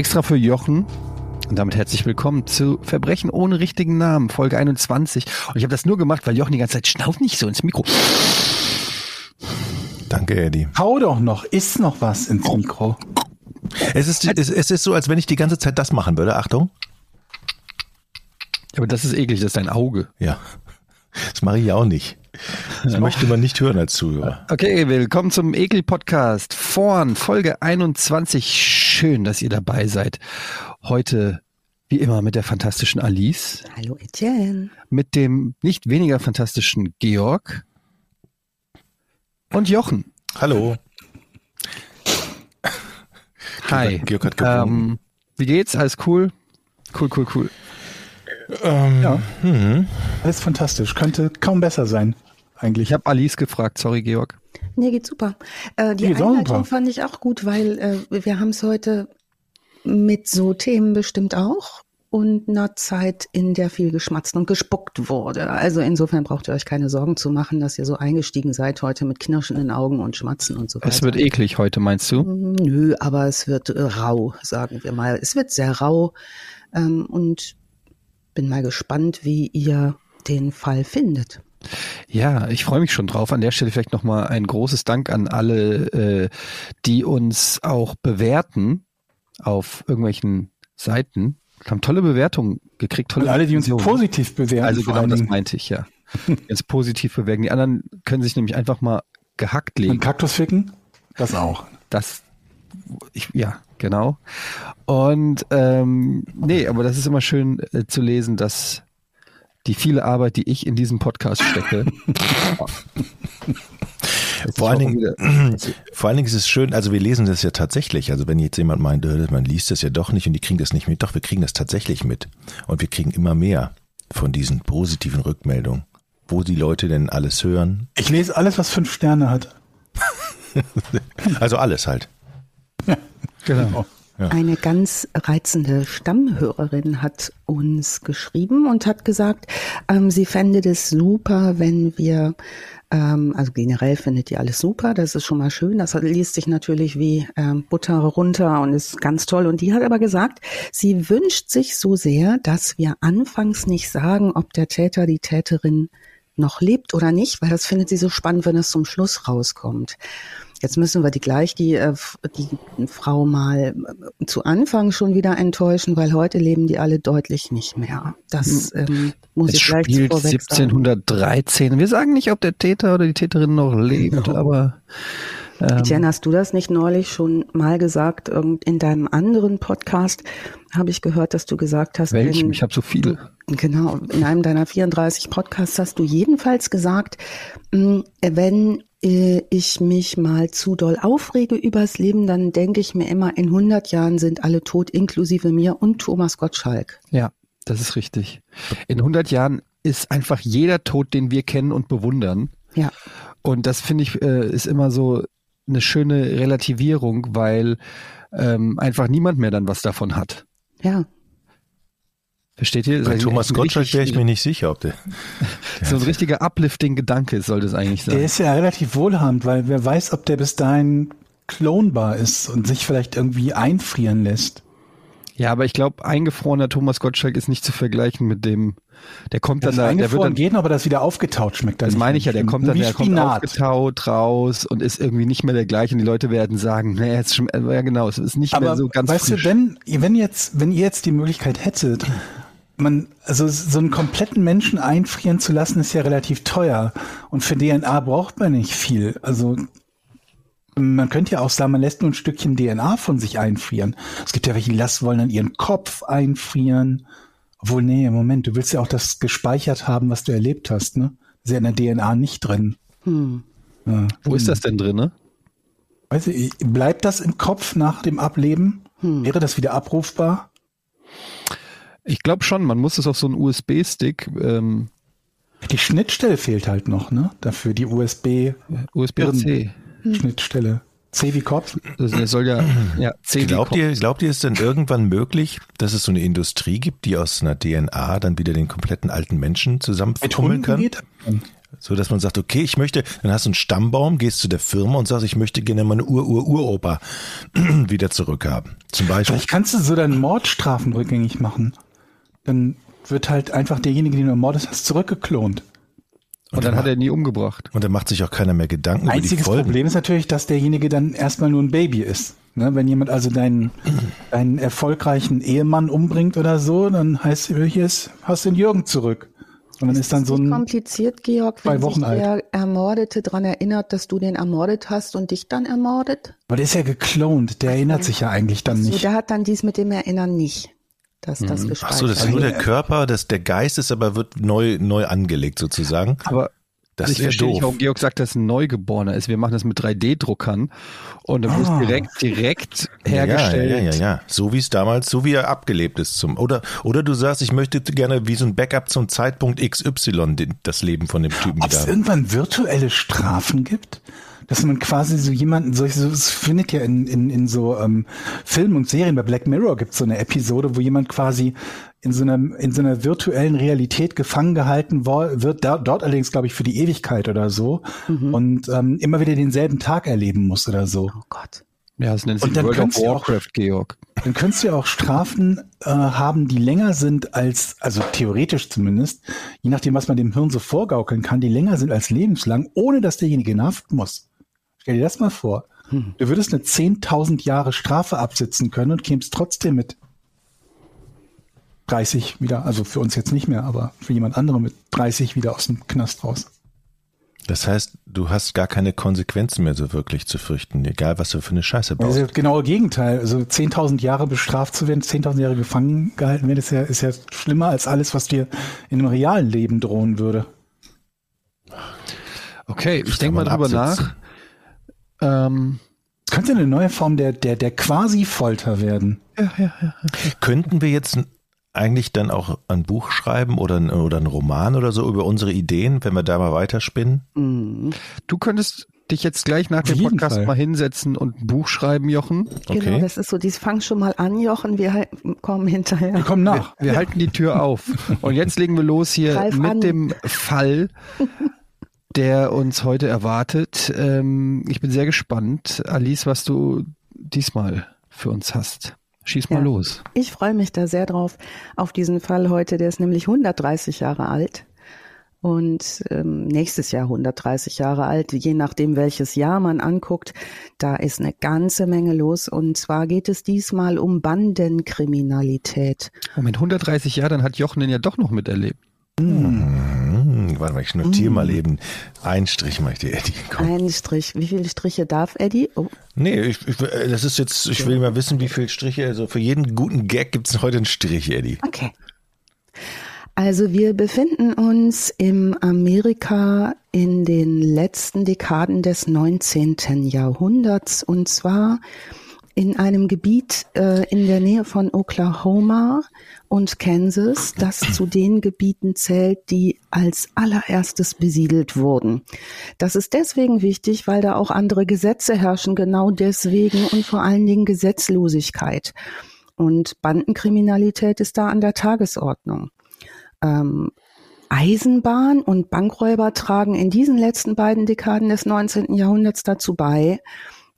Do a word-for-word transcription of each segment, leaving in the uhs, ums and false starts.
Extra für Jochen. Und damit herzlich willkommen zu Verbrechen ohne richtigen Namen, Folge einundzwanzig. Und ich habe das nur gemacht, weil Jochen die ganze Zeit schnauft nicht so ins Mikro. Danke, Eddie. Hau doch noch, isst noch was ins Mikro. Es ist, es, es ist so, als wenn ich die ganze Zeit das machen würde. Achtung. Aber das ist eklig, das ist dein Auge. Ja, das mache ich auch nicht. Das möchte man nicht hören als Zuhörer. Okay, willkommen zum Ekel-Podcast. Vorn, Folge einundzwanzig. Schön, dass ihr dabei seid. Heute, wie immer, mit der fantastischen Alice. Hallo Etienne. Mit dem nicht weniger fantastischen Georg. Und Jochen. Hallo. Hi. Georg hat ähm, wie geht's? Alles cool? Cool, cool, cool. Ähm, ja. Hm. Alles fantastisch. Könnte kaum besser sein, eigentlich. Ich habe Alice gefragt. Sorry, Georg. Nee, geht super. Äh, die nee, Einleitung fand ich auch gut, weil äh, wir haben es heute mit so Themen bestimmt auch und einer Zeit, in der viel geschmatzt und gespuckt wurde. Also insofern braucht ihr euch keine Sorgen zu machen, dass ihr so eingestiegen seid heute mit knirschenden Augen und Schmatzen und so weiter. Es wird eklig heute, meinst du? Nö, aber es wird äh, rau, sagen wir mal. Es wird sehr rau ähm, und bin mal gespannt, wie ihr den Fall findet. Ja, ich freue mich schon drauf. An der Stelle vielleicht nochmal ein großes Dank an alle, äh, die uns auch bewerten auf irgendwelchen Seiten. Wir haben tolle Bewertungen gekriegt. Tolle und alle, die uns positiv bewerten. Also genau das meinte ich, ja. Jetzt positiv bewerten. Die anderen können sich nämlich einfach mal gehackt legen. Und Kaktus ficken? Das auch. Das, ich, ja. Genau. Und ähm, nee, aber das ist immer schön äh, zu lesen, dass die viele Arbeit, die ich in diesen Podcast stecke. vor, allen Dingen, vor allen Dingen ist es schön, also wir lesen das ja tatsächlich. Also wenn jetzt jemand meint, man liest das ja doch nicht und die kriegen das nicht mit. Doch, wir kriegen das tatsächlich mit. Und wir kriegen immer mehr von diesen positiven Rückmeldungen, wo die Leute denn alles hören. Ich lese alles, was fünf Sterne hat. Also alles halt. Ja. Genau. Ja. Eine ganz reizende Stammhörerin hat uns geschrieben und hat gesagt, ähm, sie fände das super, wenn wir, ähm, also generell findet die alles super, das ist schon mal schön, das liest sich natürlich wie ähm, Butter runter und ist ganz toll. Und die hat aber gesagt, sie wünscht sich so sehr, dass wir anfangs nicht sagen, ob der Täter, die Täterin noch lebt oder nicht, weil das findet sie so spannend, wenn es zum Schluss rauskommt. Jetzt müssen wir die gleich, die, die Frau mal zu Anfang schon wieder enttäuschen, weil heute leben die alle deutlich nicht mehr. Das ähm, muss es ich gleich vorweg sagen. Es spielt siebzehnhundertdreizehn. Wir sagen nicht, ob der Täter oder die Täterin noch lebt, genau. aber... Ähm, Etienne, hast du das nicht neulich schon mal gesagt? In deinem anderen Podcast habe ich gehört, dass du gesagt hast... Welchem? Ich habe so viele. Genau, in einem deiner vierunddreißig Podcasts hast du jedenfalls gesagt, wenn... ich mich mal zu doll aufrege übers Leben, dann denke ich mir immer, in hundert Jahren sind alle tot, inklusive mir und Thomas Gottschalk. Ja, das ist richtig. In hundert Jahren ist einfach jeder tot, den wir kennen und bewundern. Ja. Und das finde ich, ist immer so eine schöne Relativierung, weil ähm, einfach niemand mehr dann was davon hat. Ja. Versteht ihr? Bei Thomas Gottschalk wäre ich mir nicht sicher, ob der... der so ein richtiger Uplifting-Gedanke ist, sollte es eigentlich sein. Der ist ja relativ wohlhabend, weil wer weiß, ob der bis dahin klonbar ist und sich vielleicht irgendwie einfrieren lässt. Ja, aber ich glaube, eingefrorener Thomas Gottschalk ist nicht zu vergleichen mit dem... Der kommt das dann da... Der wird dann geht, aber das wieder aufgetaut schmeckt. Dann das nicht meine ich ja, der kommt dann der kommt aufgetaut raus und ist irgendwie nicht mehr der gleiche. Und die Leute werden sagen, nee, jetzt schmeckt... Ja genau, es ist nicht aber mehr so ganz weißt frisch. Du, wenn, wenn, jetzt, wenn ihr jetzt die Möglichkeit hättet... Man, also so einen kompletten Menschen einfrieren zu lassen, ist ja relativ teuer. Und für D N A braucht man nicht viel. Also man könnte ja auch sagen, man lässt nur ein Stückchen D N A von sich einfrieren. Es gibt ja welche, die lassen wollen dann ihren Kopf einfrieren. Obwohl, nee, im Moment, du willst ja auch das gespeichert haben, was du erlebt hast, ne? Das ist ja in der D N A nicht drin. Hm. Ja. Wo ist das denn drin, ne? Weiß ich, bleibt das im Kopf nach dem Ableben? Hm. Wäre das wieder abrufbar? Ich glaube schon, man muss es auf so einen U S B-Stick. Ähm, die Schnittstelle fehlt halt noch, ne? Dafür die U S B. U S B-C. Schnittstelle. C wie Kopf. Also soll ja, ja C glaubt wie Kopf. Ihr, glaubt ihr, ist denn irgendwann möglich, dass es so eine Industrie gibt, die aus einer D N A dann wieder den kompletten alten Menschen zusammenfummeln kann? Geht? So, dass man sagt, okay, ich möchte, dann hast du einen Stammbaum, gehst zu der Firma und sagst, ich möchte gerne meine Ur-Ur-Uropa wieder zurückhaben. Zum Beispiel. Vielleicht kannst du so dann Mordstrafen rückgängig machen. Dann wird halt einfach derjenige, den du ermordet hast, zurückgeklont. Und, und dann, dann hat er nie umgebracht. Und dann macht sich auch keiner mehr Gedanken über die Folgen. Einziges Problem ist natürlich, dass derjenige dann erstmal nur ein Baby ist. Ne? Wenn jemand also deinen, einen erfolgreichen Ehemann umbringt oder so, dann heißt es, hast den Jürgen zurück. Und dann ist, ist dann so ein kompliziert, Georg, wenn sich der Ermordete daran erinnert, dass du den ermordet hast und dich dann ermordet? Aber der ist ja geklont, der erinnert sich ja eigentlich dann nicht. So, der hat dann dies mit dem Erinnern nicht, dass das gespeichert ist. Ach so, das ist nur der Körper, das, der Geist ist aber wird neu, neu angelegt sozusagen. Aber das also ich verstehe nicht, warum Georg sagt, dass ein Neugeborener ist. Wir machen das mit drei D Druckern und dann ah. wird direkt, direkt hergestellt. Ja, ja, ja, ja, ja. So wie es damals, so wie er abgelebt ist. Zum, oder, oder du sagst, ich möchte gerne wie so ein Backup zum Zeitpunkt X Y den, das Leben von dem Typen. Ob es irgendwann virtuelle Strafen gibt? Dass man quasi so jemanden, so, es findet ja in, in, in so ähm, Filmen und Serien, bei Black Mirror gibt es so eine Episode, wo jemand quasi in so einer, in so einer virtuellen Realität gefangen gehalten wird, da, dort allerdings, glaube ich, für die Ewigkeit oder so, mhm. und ähm, immer wieder denselben Tag erleben muss oder so. Oh Gott. Ja, das nennt sich World of Warcraft, Georg. Dann könntest du ja auch Strafen äh, haben, die länger sind als, also theoretisch zumindest, je nachdem, was man dem Hirn so vorgaukeln kann, die länger sind als lebenslang, ohne dass derjenige in Haft muss. Stell dir das mal vor. Hm. Du würdest eine zehntausend Jahre Strafe absitzen können und kämst trotzdem mit dreißig wieder, also für uns jetzt nicht mehr, aber für jemand anderen mit dreißig wieder aus dem Knast raus. Das heißt, du hast gar keine Konsequenzen mehr so wirklich zu fürchten, egal was du für eine Scheiße baust. Also genau das Gegenteil. Also zehntausend Jahre bestraft zu werden, zehntausend Jahre gefangen gehalten werden, ist ja, ist ja schlimmer als alles, was dir in einem realen Leben drohen würde. Okay, ich denke mal drüber nach. Ähm, könnte eine neue Form der, der, der Quasi-Folter werden. Ja, ja, ja. Könnten wir jetzt eigentlich dann auch ein Buch schreiben oder ein, oder einen Roman oder so über unsere Ideen, wenn wir da mal weiterspinnen? Mhm. Du könntest dich jetzt gleich nach Auf dem Podcast Fall. mal hinsetzen und ein Buch schreiben, Jochen. Okay. Genau, das ist so, dies fang schon mal an, Jochen, wir halt, kommen hinterher. Wir kommen nach. Wir, wir halten die Tür auf. Und jetzt legen wir los hier Greif mit an. dem Fall. Der uns heute erwartet. Ähm, ich bin sehr gespannt, Alice, was du diesmal für uns hast. Schieß mal ja, los. Ich freue mich da sehr drauf, auf diesen Fall heute. Der ist nämlich hundertdreißig Jahre alt und ähm, nächstes Jahr hundertdreißig Jahre alt. Je nachdem, welches Jahr man anguckt, da ist eine ganze Menge los. Und zwar geht es diesmal um Bandenkriminalität. Moment, hundertdreißig Jahre, dann hat Jochen den ja doch noch miterlebt. Hm. Warte mal, ich notiere hm. mal eben. Ein Strich mache ich dir, Eddie. Komm. Ein Strich. Wie viele Striche darf Eddie? Oh. Nee, ich, ich, das ist jetzt, ich will mal wissen, wie viele Striche. Also für jeden guten Gag gibt es heute einen Strich, Eddie. Okay. Also wir befinden uns im Amerika in den letzten Dekaden des neunzehnten Jahrhunderts. Und zwar in einem Gebiet äh, in der Nähe von Oklahoma und Kansas, das zu den Gebieten zählt, die als allererstes besiedelt wurden. Das ist deswegen wichtig, weil da auch andere Gesetze herrschen, genau deswegen und vor allen Dingen Gesetzlosigkeit. Und Bandenkriminalität ist da an der Tagesordnung. Ähm, Eisenbahn und Bankräuber tragen in diesen letzten beiden Dekaden des neunzehnten Jahrhunderts dazu bei,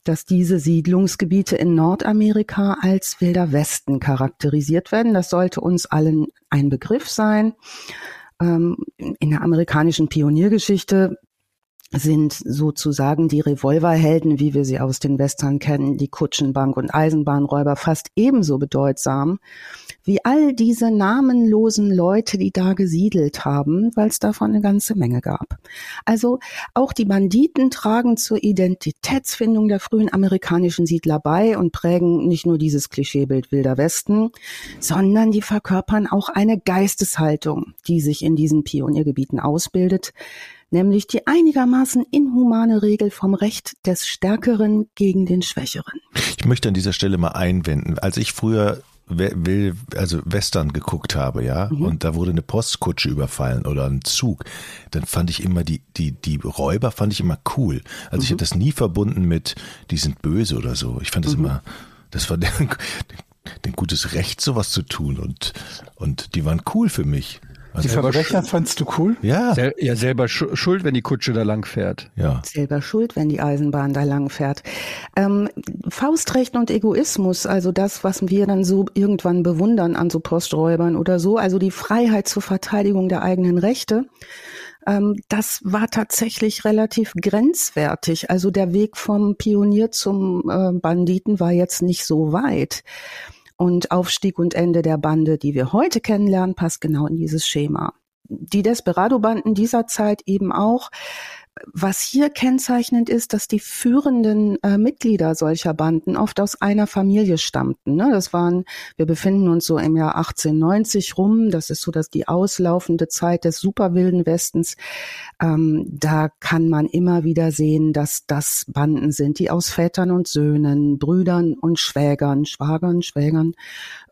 dass diese Siedlungsgebiete in Nordamerika als Wilder Westen charakterisiert werden. Das sollte uns allen ein Begriff sein. Ähm, in der amerikanischen Pioniergeschichte sind sozusagen die Revolverhelden, wie wir sie aus den Western kennen, die Kutschenbank- und Eisenbahnräuber, fast ebenso bedeutsam wie all diese namenlosen Leute, die da gesiedelt haben, weil es davon eine ganze Menge gab. Also auch die Banditen tragen zur Identitätsfindung der frühen amerikanischen Siedler bei und prägen nicht nur dieses Klischeebild Wilder Westen, sondern die verkörpern auch eine Geisteshaltung, die sich in diesen Pioniergebieten ausbildet, nämlich die einigermaßen inhumane Regel vom Recht des Stärkeren gegen den Schwächeren. Ich möchte an dieser Stelle mal einwenden. Als ich früher will, also Western geguckt habe, ja, mhm. und da wurde eine Postkutsche überfallen oder ein Zug, dann fand ich immer die, die, die Räuber fand ich immer cool. Also mhm. ich habe das nie verbunden mit, die sind böse oder so. Ich fand das mhm. immer, das war ein gutes Recht, sowas zu tun und, und die waren cool für mich. Die Verbrecher fandst du cool? Ja. Sel ja, selber sch schuld, wenn die Kutsche da lang fährt. Ja. Selber schuld, wenn die Eisenbahn da lang fährt. Ähm, Faustrecht und Egoismus, also das, was wir dann so irgendwann bewundern an so Posträubern oder so, also die Freiheit zur Verteidigung der eigenen Rechte, ähm, das war tatsächlich relativ grenzwertig. Also der Weg vom Pionier zum äh, Banditen war jetzt nicht so weit. Und Aufstieg und Ende der Bande, die wir heute kennenlernen, passt genau in dieses Schema. Die Desperado-Banden dieser Zeit eben auch. Was hier kennzeichnend ist, dass die führenden äh, Mitglieder solcher Banden oft aus einer Familie stammten. Ne? Das waren, wir befinden uns so im Jahr achtzehnhundertneunzig rum. Das ist so, dass die auslaufende Zeit des superwilden Westens. Ähm, da kann man immer wieder sehen, dass das Banden sind, die aus Vätern und Söhnen, Brüdern und Schwägern, Schwagern, Schwägern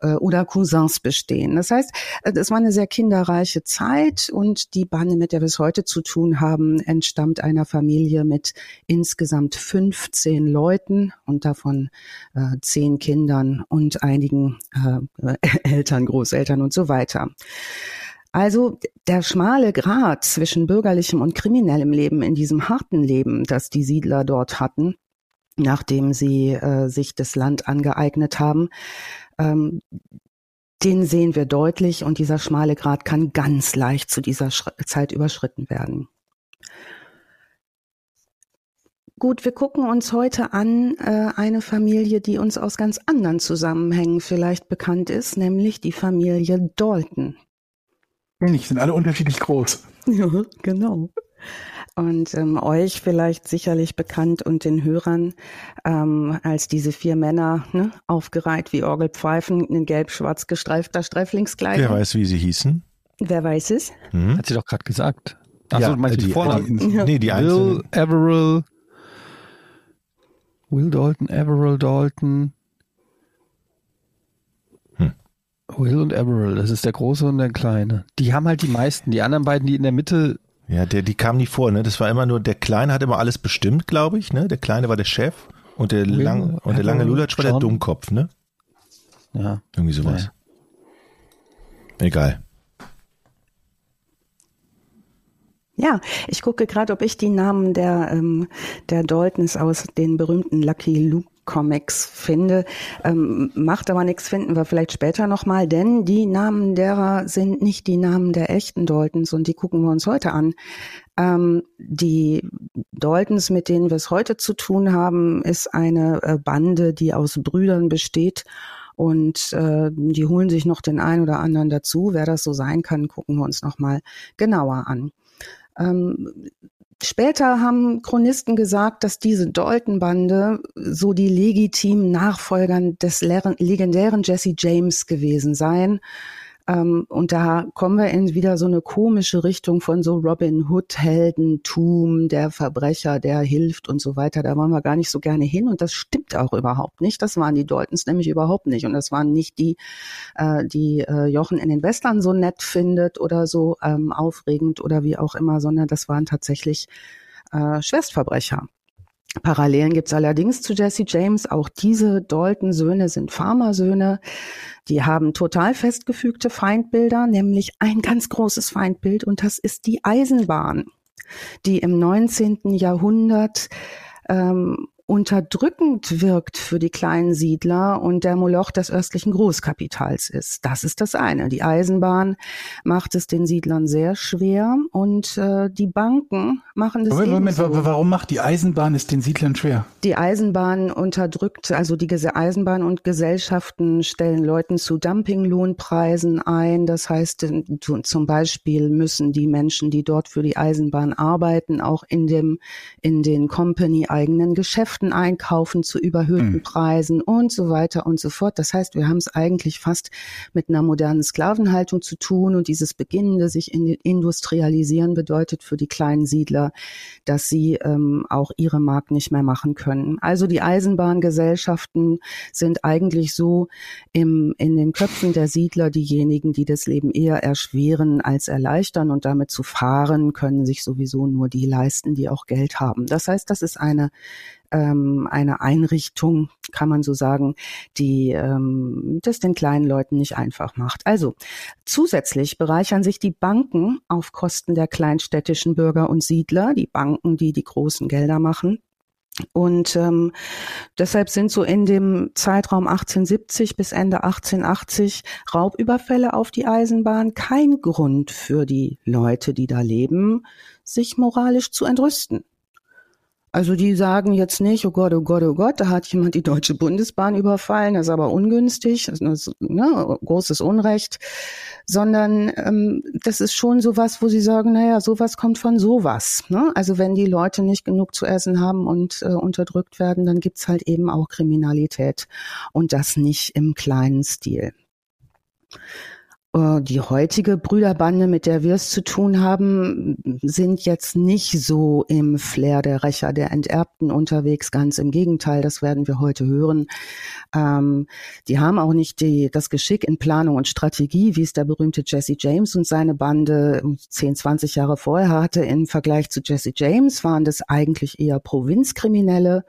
äh, oder Cousins bestehen. Das heißt, es war eine sehr kinderreiche Zeit und die Bande, mit der wir es heute zu tun haben, entstammt einer Familie mit insgesamt fünfzehn Leuten und davon äh, zehn Kindern und einigen äh, Eltern, Großeltern und so weiter. Also der schmale Grat zwischen bürgerlichem und kriminellem Leben in diesem harten Leben, das die Siedler dort hatten, nachdem sie äh, sich das Land angeeignet haben, ähm, den sehen wir deutlich und dieser schmale Grat kann ganz leicht zu dieser Sch- Zeit überschritten werden. Gut, wir gucken uns heute an äh, eine Familie, die uns aus ganz anderen Zusammenhängen vielleicht bekannt ist, nämlich die Familie Dalton. Ähnlich, sind alle unterschiedlich groß. Ja, genau. Und ähm, euch vielleicht sicherlich bekannt und den Hörern ähm, als diese vier Männer, ne, aufgereiht wie Orgelpfeifen in gelb-schwarz gestreifter Sträflingskleidung. Wer weiß, wie sie hießen? Wer weiß es? Hm? Hat sie doch gerade gesagt. Achso, ja, meinst du die Vornamen? Die, ja. Nee, die einzelnen. Bill, Averill, Will Dalton, Averill Dalton. Hm. Will und Averill, das ist der Große und der Kleine. Die haben halt die meisten, die anderen beiden, die in der Mitte. Ja, der, die kamen nie vor, ne? Das war immer nur, der Kleine hat immer alles bestimmt, glaube ich, ne? Der Kleine war der Chef und der, Will, lang, und der lange Lulatsch war der Dummkopf, ne? Ja. Irgendwie sowas. Nee. Egal. Ja, ich gucke gerade, ob ich die Namen der, ähm, der Daltons aus den berühmten Lucky Luke Comics finde. Ähm, macht aber nichts, finden wir vielleicht später nochmal, denn die Namen derer sind nicht die Namen der echten Daltons und die gucken wir uns heute an. Ähm, die Daltons, mit denen wir es heute zu tun haben, ist eine Bande, die aus Brüdern besteht. Und äh, die holen sich noch den einen oder anderen dazu. Wer das so sein kann, gucken wir uns nochmal genauer an. Ähm, später haben Chronisten gesagt, dass diese Dalton-Bande so die legitimen Nachfolger des legendären Jesse James gewesen seien. Ähm, und da kommen wir in wieder so eine komische Richtung von so Robin Hood-Heldentum, der Verbrecher, der hilft und so weiter. Da wollen wir gar nicht so gerne hin und das stimmt auch überhaupt nicht. Das waren die Daltons nämlich überhaupt nicht. Und das waren nicht die, äh, die äh, Jochen in den Western so nett findet oder so ähm, aufregend oder wie auch immer, sondern das waren tatsächlich äh, Schwerstverbrecher. Parallelen gibt es allerdings zu Jesse James. Auch diese Dalton-Söhne sind Farmersöhne. Die haben total festgefügte Feindbilder, nämlich ein ganz großes Feindbild und das ist die Eisenbahn, die im neunzehnten Jahrhundert ähm, unterdrückend wirkt für die kleinen Siedler und der Moloch des östlichen Großkapitals ist. Das ist das eine. Die Eisenbahn macht es den Siedlern sehr schwer und äh, die Banken machen das Moment, ebenso. Moment, warum macht die Eisenbahn es den Siedlern schwer? Die Eisenbahn unterdrückt, also die Eisenbahn und Gesellschaften stellen Leuten zu Dumpinglohnpreisen ein. Das heißt, zum Beispiel müssen die Menschen, die dort für die Eisenbahn arbeiten, auch in dem in den Company-eigenen Geschäften einkaufen zu überhöhten hm. Preisen und so weiter und so fort. Das heißt, wir haben es eigentlich fast mit einer modernen Sklavenhaltung zu tun und dieses beginnende sich in industrialisieren bedeutet für die kleinen Siedler, dass sie ähm, auch ihre Mark nicht mehr machen können. Also die Eisenbahngesellschaften sind eigentlich so im, in den Köpfen der Siedler diejenigen, die das Leben eher erschweren als erleichtern und damit zu fahren können sich sowieso nur die leisten, die auch Geld haben. Das heißt, das ist eine ähm, eine Einrichtung, kann man so sagen, die ähm, das den kleinen Leuten nicht einfach macht. Also zusätzlich bereichern sich die Banken auf Kosten der kleinstädtischen Bürger und Siedler, die Banken, die die großen Gelder machen. Und ähm, deshalb sind so in dem Zeitraum achtzehnhundertsiebzig bis Ende achtzehnhundertachtzig Raubüberfälle auf die Eisenbahn kein Grund für die Leute, die da leben, sich moralisch zu entrüsten. Also die sagen jetzt nicht, oh Gott, oh Gott, oh Gott, da hat jemand die Deutsche Bundesbahn überfallen, das ist aber ungünstig, das ist ein, ne, großes Unrecht, sondern ähm, das ist schon sowas, wo sie sagen, naja, sowas kommt von sowas. Ne? Also wenn die Leute nicht genug zu essen haben und äh, unterdrückt werden, dann gibt's halt eben auch Kriminalität und das nicht im kleinen Stil. Die heutige Brüderbande, mit der wir es zu tun haben, sind jetzt nicht so im Flair der Rächer, der Enterbten unterwegs. Ganz im Gegenteil, das werden wir heute hören. Ähm, die haben auch nicht die, das Geschick in Planung und Strategie, wie es der berühmte Jesse James und seine Bande zehn, zwanzig Jahre vorher hatte. Im Vergleich zu Jesse James waren das eigentlich eher Provinzkriminelle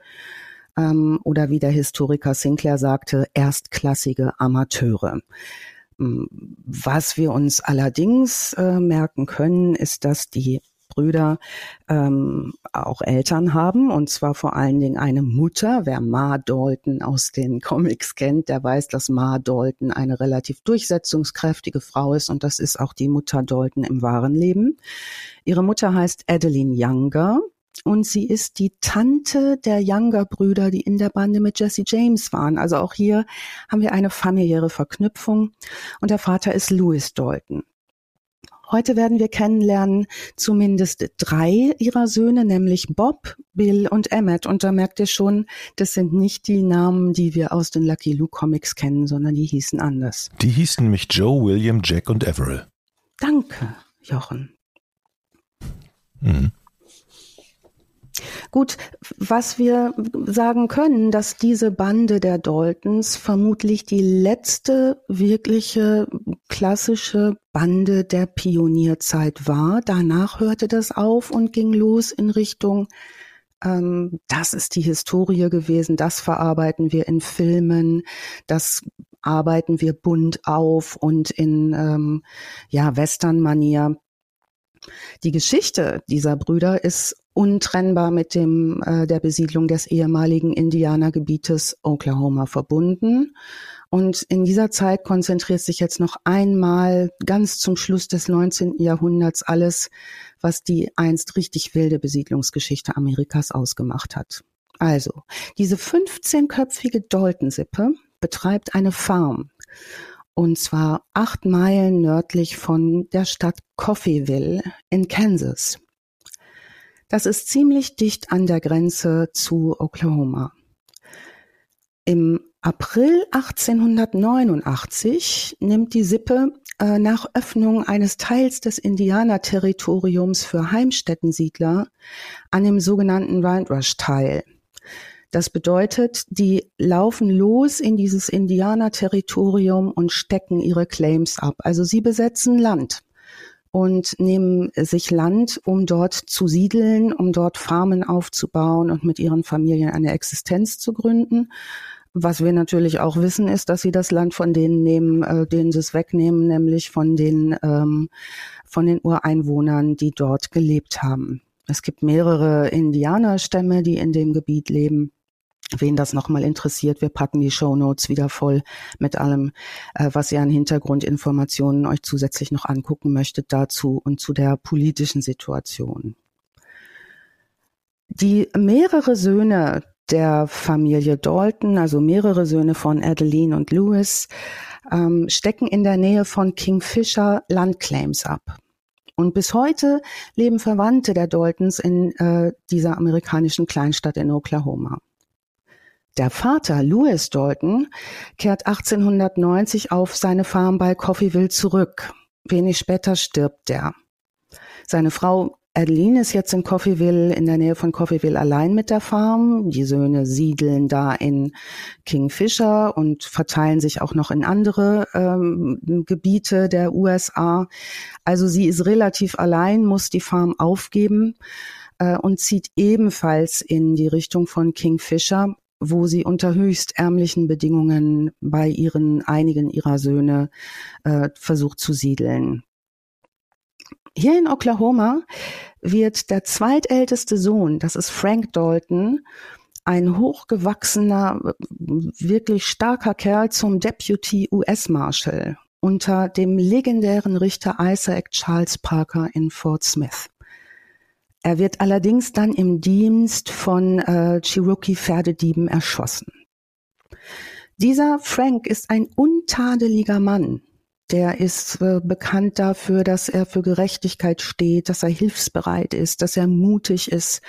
ähm, oder wie der Historiker Sinclair sagte, erstklassige Amateure. Was wir uns allerdings äh, merken können, ist, dass die Brüder ähm, auch Eltern haben, und zwar vor allen Dingen eine Mutter. Wer Ma Dalton aus den Comics kennt, der weiß, dass Ma Dalton eine relativ durchsetzungskräftige Frau ist, und das ist auch die Mutter Dalton im wahren Leben. Ihre Mutter heißt Adeline Younger. Und sie ist die Tante der Younger-Brüder, die in der Bande mit Jesse James waren. Also auch hier haben wir eine familiäre Verknüpfung. Und der Vater ist Lewis Dalton. Heute werden wir kennenlernen zumindest drei ihrer Söhne, nämlich Bob, Bill und Emmett. Und da merkt ihr schon, das sind nicht die Namen, die wir aus den Lucky Luke Comics kennen, sondern die hießen anders. Die hießen nämlich Joe, William, Jack und Averill. Danke, Jochen. Mhm. Gut, was wir sagen können, dass diese Bande der Daltons vermutlich die letzte wirkliche klassische Bande der Pionierzeit war. Danach hörte das auf und ging los in Richtung, ähm, das ist die Historie gewesen, das verarbeiten wir in Filmen, das arbeiten wir bunt auf und in ähm, ja, Western-Manier. Die Geschichte dieser Brüder ist untrennbar mit dem äh, der Besiedlung des ehemaligen Indianergebietes Oklahoma verbunden. Und in dieser Zeit konzentriert sich jetzt noch einmal ganz zum Schluss des neunzehnten. Jahrhunderts alles, was die einst richtig wilde Besiedlungsgeschichte Amerikas ausgemacht hat. Also, diese fünfzehnköpfige Dalton-Sippe betreibt eine Farm. Und zwar acht Meilen nördlich von der Stadt Coffeyville in Kansas. Das ist ziemlich dicht an der Grenze zu Oklahoma. Im April achtzehnhundertneunundachtzig nimmt die Sippe äh, nach Öffnung eines Teils des Indianerterritoriums für Heimstättensiedler an dem sogenannten Round Rush teil. Das bedeutet, die laufen los in dieses Indianerterritorium und stecken ihre Claims ab. Also sie besetzen Land und nehmen sich Land, um dort zu siedeln, um dort Farmen aufzubauen und mit ihren Familien eine Existenz zu gründen. Was wir natürlich auch wissen, ist, dass sie das Land von denen nehmen, äh, denen sie es wegnehmen, nämlich von den, ähm, von den Ureinwohnern, die dort gelebt haben. Es gibt mehrere Indianerstämme, die in dem Gebiet leben. Wen das nochmal interessiert, wir packen die Shownotes wieder voll mit allem, äh, was ihr an Hintergrundinformationen euch zusätzlich noch angucken möchtet dazu und zu der politischen Situation. Die mehrere Söhne der Familie Dalton, also mehrere Söhne von Adeline und Lewis, ähm, stecken in der Nähe von Kingfisher Landclaims ab. Und bis heute leben Verwandte der Daltons in äh, dieser amerikanischen Kleinstadt in Oklahoma. Der Vater, Lewis Dalton, kehrt achtzehnhundertneunzig auf seine Farm bei Coffeyville zurück. Wenig später stirbt er. Seine Frau Adeline ist jetzt in Coffeyville, in der Nähe von Coffeyville allein mit der Farm. Die Söhne siedeln da in Kingfisher und verteilen sich auch noch in andere ähm, Gebiete der U S A. Also sie ist relativ allein, muss die Farm aufgeben. äh, und zieht ebenfalls in die Richtung von Kingfisher, wo sie unter höchst ärmlichen Bedingungen bei ihren einigen ihrer Söhne äh, versucht zu siedeln. Hier in Oklahoma wird der zweitälteste Sohn, das ist Frank Dalton, ein hochgewachsener, wirklich starker Kerl, zum Deputy U S Marshal unter dem legendären Richter Isaac Charles Parker in Fort Smith. Er wird allerdings dann im Dienst von äh, Cherokee-Pferdedieben erschossen. Dieser Frank ist ein untadeliger Mann. Der ist äh, bekannt dafür, dass er für Gerechtigkeit steht, dass er hilfsbereit ist, dass er mutig ist.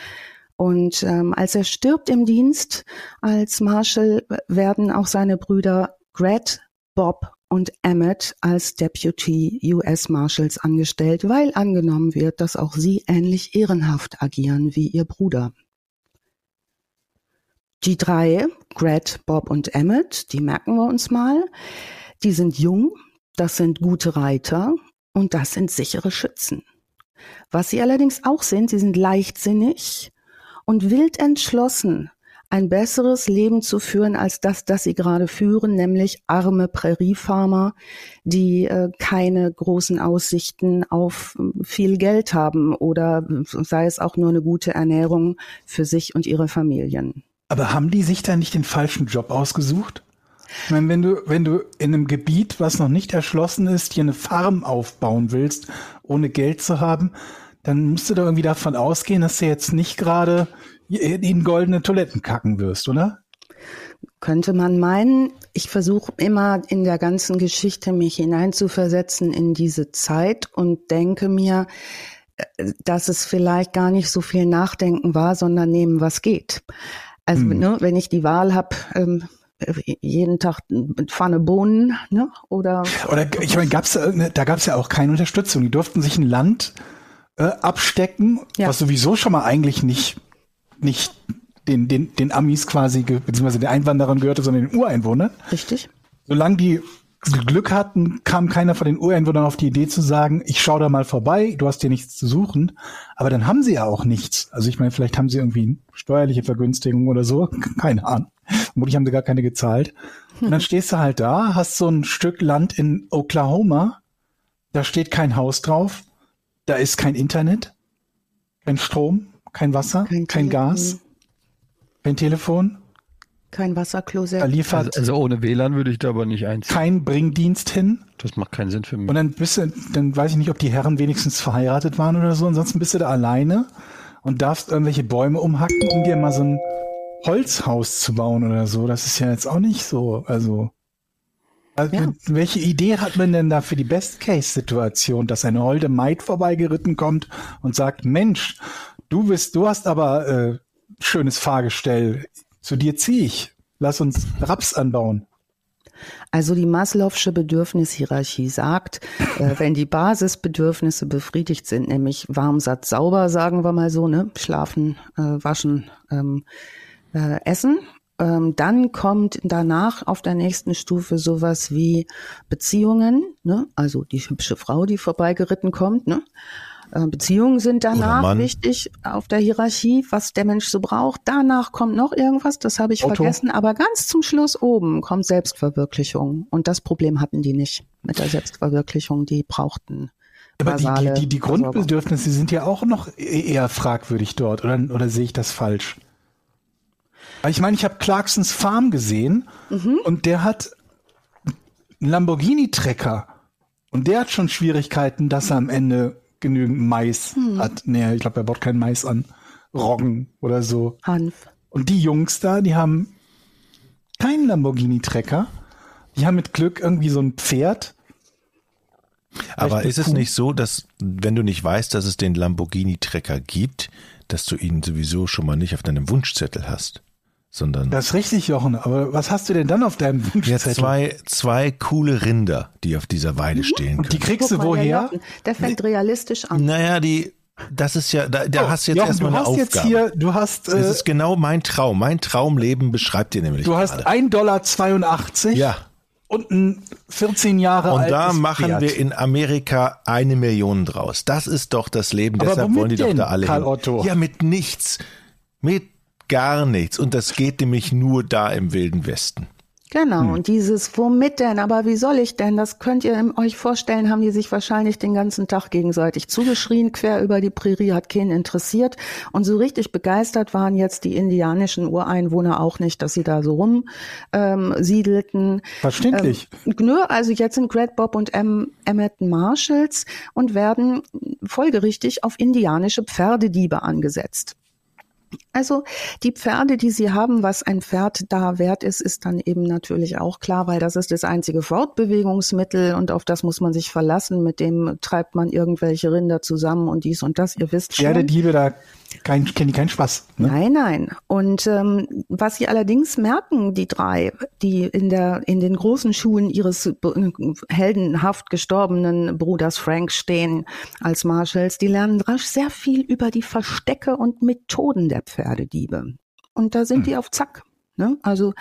Und ähm, als er stirbt im Dienst als Marshal, werden auch seine Brüder Grat, Bob und Emmett als Deputy U S Marshals angestellt, weil angenommen wird, dass auch sie ähnlich ehrenhaft agieren wie ihr Bruder. Die drei, Grat, Bob und Emmett, die merken wir uns mal, die sind jung, das sind gute Reiter und das sind sichere Schützen. Was sie allerdings auch sind, sie sind leichtsinnig und wild entschlossen, ein besseres Leben zu führen als das, das sie gerade führen, nämlich arme Präriefarmer, die äh, keine großen Aussichten auf viel Geld haben oder sei es auch nur eine gute Ernährung für sich und ihre Familien. Aber haben die sich da nicht den falschen Job ausgesucht? Ich meine, wenn du, wenn du in einem Gebiet, was noch nicht erschlossen ist, dir eine Farm aufbauen willst, ohne Geld zu haben, dann musst du da irgendwie davon ausgehen, dass du jetzt nicht gerade in goldene Toiletten kacken wirst, oder? Könnte man meinen. Ich versuche immer in der ganzen Geschichte mich hineinzuversetzen in diese Zeit und denke mir, dass es vielleicht gar nicht so viel Nachdenken war, sondern nehmen, was geht. Also hm. ne, wenn ich die Wahl habe, ähm, jeden Tag mit Pfanne Bohnen, ne? Oder, oder ich meine, gab's da, da gab es ja auch keine Unterstützung. Die durften sich ein Land äh, abstecken, ja. was sowieso schon mal eigentlich nicht nicht den, den, den Amis quasi, beziehungsweise den Einwanderern gehörte, sondern den Ureinwohnern. Richtig. Solange die Glück hatten, kam keiner von den Ureinwohnern auf die Idee zu sagen, ich schau da mal vorbei, du hast hier nichts zu suchen. Aber dann haben sie ja auch nichts. Also ich meine, vielleicht haben sie irgendwie steuerliche Vergünstigung oder so, keine Ahnung. Vermutlich haben sie gar keine gezahlt. Und dann stehst du halt da, hast so ein Stück Land in Oklahoma, da steht kein Haus drauf, da ist kein Internet, kein Strom, kein Wasser, kein, kein Gas, kein Telefon, kein Wasserklosett. Also, also ohne W L A N würde ich da aber nicht einziehen. Kein Bringdienst hin. Das macht keinen Sinn für mich. Und dann bist du, dann weiß ich nicht, ob die Herren wenigstens verheiratet waren oder so. Ansonsten bist du da alleine und darfst irgendwelche Bäume umhacken, um dir mal so ein Holzhaus zu bauen oder so. Das ist ja jetzt auch nicht so. Also, also ja. Welche Idee hat man denn da für die Best-Case-Situation, dass eine holde Maid vorbeigeritten kommt und sagt, Mensch, Du bist, du hast aber äh, schönes Fahrgestell. Zu dir ziehe ich. Lass uns Raps anbauen. Also die Maslow'sche Bedürfnishierarchie sagt, äh, wenn die Basisbedürfnisse befriedigt sind, nämlich warm, satt, sauber, sagen wir mal so, ne, schlafen, äh, waschen, ähm, äh, essen, ähm, dann kommt danach auf der nächsten Stufe sowas wie Beziehungen, ne, also die hübsche Frau, die vorbeigeritten kommt, ne. Beziehungen sind danach wichtig auf der Hierarchie, was der Mensch so braucht. Danach kommt noch irgendwas, das habe ich Auto. vergessen. Aber ganz zum Schluss oben kommt Selbstverwirklichung. Und das Problem hatten die nicht mit der Selbstverwirklichung. Die brauchten basale Aber die, die, die, die Grundbedürfnisse sind ja auch noch eher fragwürdig dort. Oder, oder sehe ich das falsch? Weil ich meine, ich habe Clarksons Farm gesehen mhm. und der hat einen Lamborghini-Trecker. Und der hat schon Schwierigkeiten, dass er am Ende genügend Mais hm. hat. Nee, ich glaube, er baut keinen Mais an. Roggen oder so. Hanf. Und die Jungs da, die haben keinen Lamborghini-Trecker. Die haben mit Glück irgendwie so ein Pferd. Aber ist es nicht so, dass, wenn du nicht weißt, dass es den Lamborghini-Trecker gibt, dass du ihn sowieso schon mal nicht auf deinem Wunschzettel hast? Sondern das ist richtig, Jochen. Aber was hast du denn dann auf deinem Wunschzettel? Ja, zwei, zwei coole Rinder, die auf dieser Weide stehen können. Und die kriegst du woher? Der fängt realistisch an. Naja, die, das ist ja, da, da oh, hast du jetzt Jochen, erstmal du eine hast Aufgabe. Jetzt hier, du hast, äh, das ist genau mein Traum. Mein Traumleben beschreibt dir nämlich. Du gerade. hast ein Dollar zweiundachtzig. Ja. und ein vierzehn Jahre altes. Und da machen Pferd. Wir in Amerika eine Million draus. Das ist doch das Leben. Aber deshalb wollen die denn, doch da alle Karl hin. Otto? Ja, mit nichts. Mit gar nichts. Und das geht nämlich nur da im Wilden Westen. Genau, hm. Und dieses womit denn, aber wie soll ich denn, das könnt ihr euch vorstellen, haben die sich wahrscheinlich den ganzen Tag gegenseitig zugeschrien, quer über die Prärie, hat keinen interessiert. Und so richtig begeistert waren jetzt die indianischen Ureinwohner auch nicht, dass sie da so rumsiedelten. Ähm, Verständlich. Ähm, nö, also jetzt sind Grat, Bob und Em, Emmett Marshalls und werden folgerichtig auf indianische Pferdediebe angesetzt. Also die Pferde, die sie haben, was ein Pferd da wert ist, ist dann eben natürlich auch klar, weil das ist das einzige Fortbewegungsmittel und auf das muss man sich verlassen. Mit dem treibt man irgendwelche Rinder zusammen und dies und das, ihr wisst schon. Pferdediebe, da kein, kennen die keinen Spaß. Ne? Nein, nein. Und ähm, was sie allerdings merken, die drei, die in, der, in den großen Schuhen ihres heldenhaft gestorbenen Bruders Frank stehen als Marshalls, die lernen rasch sehr viel über die Verstecke und Methoden der Pferdediebe. Und da sind hm. die auf Zack. Ne? Also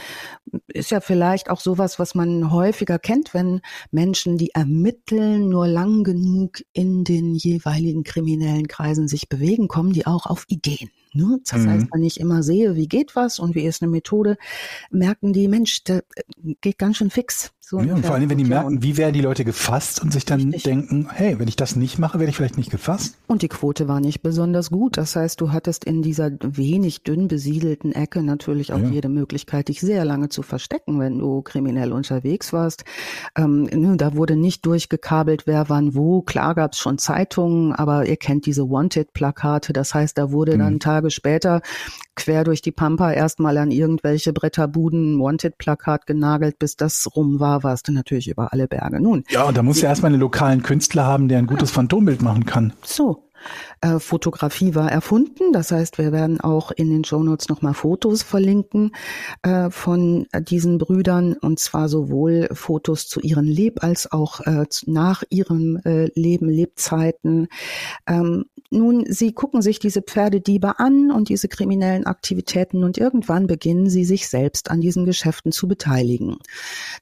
ist ja vielleicht auch sowas, was man häufiger kennt, wenn Menschen, die ermitteln, nur lang genug in den jeweiligen kriminellen Kreisen sich bewegen, kommen die auch auf Ideen. Ne? Das heißt, wenn ich immer sehe, wie geht was und wie ist eine Methode, merken die, Mensch, der geht ganz schön fix. So ja, und vor allem, wenn die merken, wie werden die Leute gefasst und sich dann Richtig. denken, hey, wenn ich das nicht mache, werde ich vielleicht nicht gefasst. Und die Quote war nicht besonders gut. Das heißt, du hattest in dieser wenig dünn besiedelten Ecke natürlich auch ja. jede Möglichkeit, dich sehr lange zu verstecken, wenn du kriminell unterwegs warst. Ähm, ne, da wurde nicht durchgekabelt, wer wann wo. Klar gab es schon Zeitungen, aber ihr kennt diese Wanted-Plakate. Das heißt, da wurde mhm. dann Tage später quer durch die Pampa erstmal an irgendwelche Bretterbuden Wanted-Plakat genagelt, bis das rum war, warst du natürlich über alle Berge. Nun. Ja, und da musst du ja erstmal einen lokalen Künstler haben, der ein gutes ja. Phantombild machen kann. So. Äh, Fotografie war erfunden. Das heißt, wir werden auch in den Shownotes nochmal Fotos verlinken äh, von diesen Brüdern, und zwar sowohl Fotos zu ihrem Leben als auch äh, nach ihrem äh, Leben, Lebzeiten. Ähm, nun, sie gucken sich diese Pferdediebe an und diese kriminellen Aktivitäten und irgendwann beginnen sie sich selbst an diesen Geschäften zu beteiligen.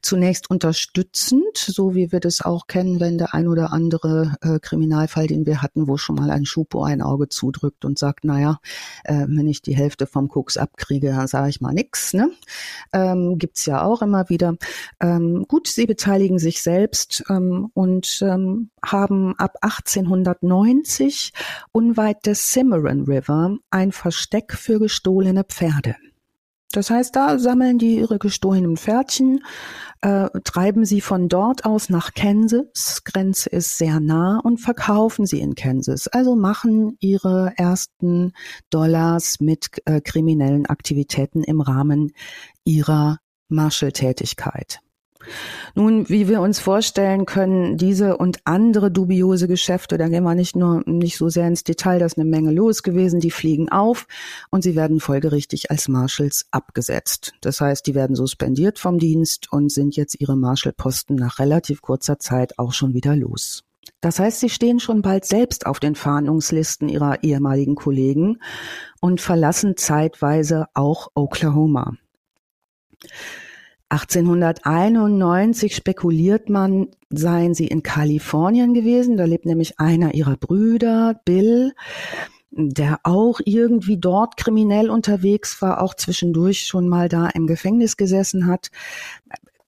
Zunächst unterstützend, so wie wir das auch kennen, wenn der ein oder andere äh, Kriminalfall, den wir hatten, wo schon mal ein Schupo ein Auge zudrückt und sagt, naja, äh, wenn ich die Hälfte vom Koks abkriege, dann sage ich mal nix. Ne? Ähm, gibt's ja auch immer wieder. Ähm, gut, sie beteiligen sich selbst ähm, und ähm, haben ab achtzehnhundertneunzig unweit des Cimarron River ein Versteck für gestohlene Pferde. Das heißt, da sammeln die ihre gestohlenen Pferdchen, äh, treiben sie von dort aus nach Kansas, Grenze ist sehr nah, und verkaufen sie in Kansas. Also machen ihre ersten Dollars mit äh, kriminellen Aktivitäten im Rahmen ihrer Marshall-Tätigkeit. Nun, wie wir uns vorstellen können, diese und andere dubiose Geschäfte, da gehen wir nicht nur nicht so sehr ins Detail, da ist eine Menge los gewesen, die fliegen auf und sie werden folgerichtig als Marshals abgesetzt. Das heißt, die werden suspendiert vom Dienst und sind jetzt ihre Marshallposten nach relativ kurzer Zeit auch schon wieder los. Das heißt, sie stehen schon bald selbst auf den Fahndungslisten ihrer ehemaligen Kollegen und verlassen zeitweise auch Oklahoma. achtzehnhunderteinundneunzig spekuliert man, seien sie in Kalifornien gewesen. Da lebt nämlich einer ihrer Brüder, Bill, der auch irgendwie dort kriminell unterwegs war, auch zwischendurch schon mal da im Gefängnis gesessen hat.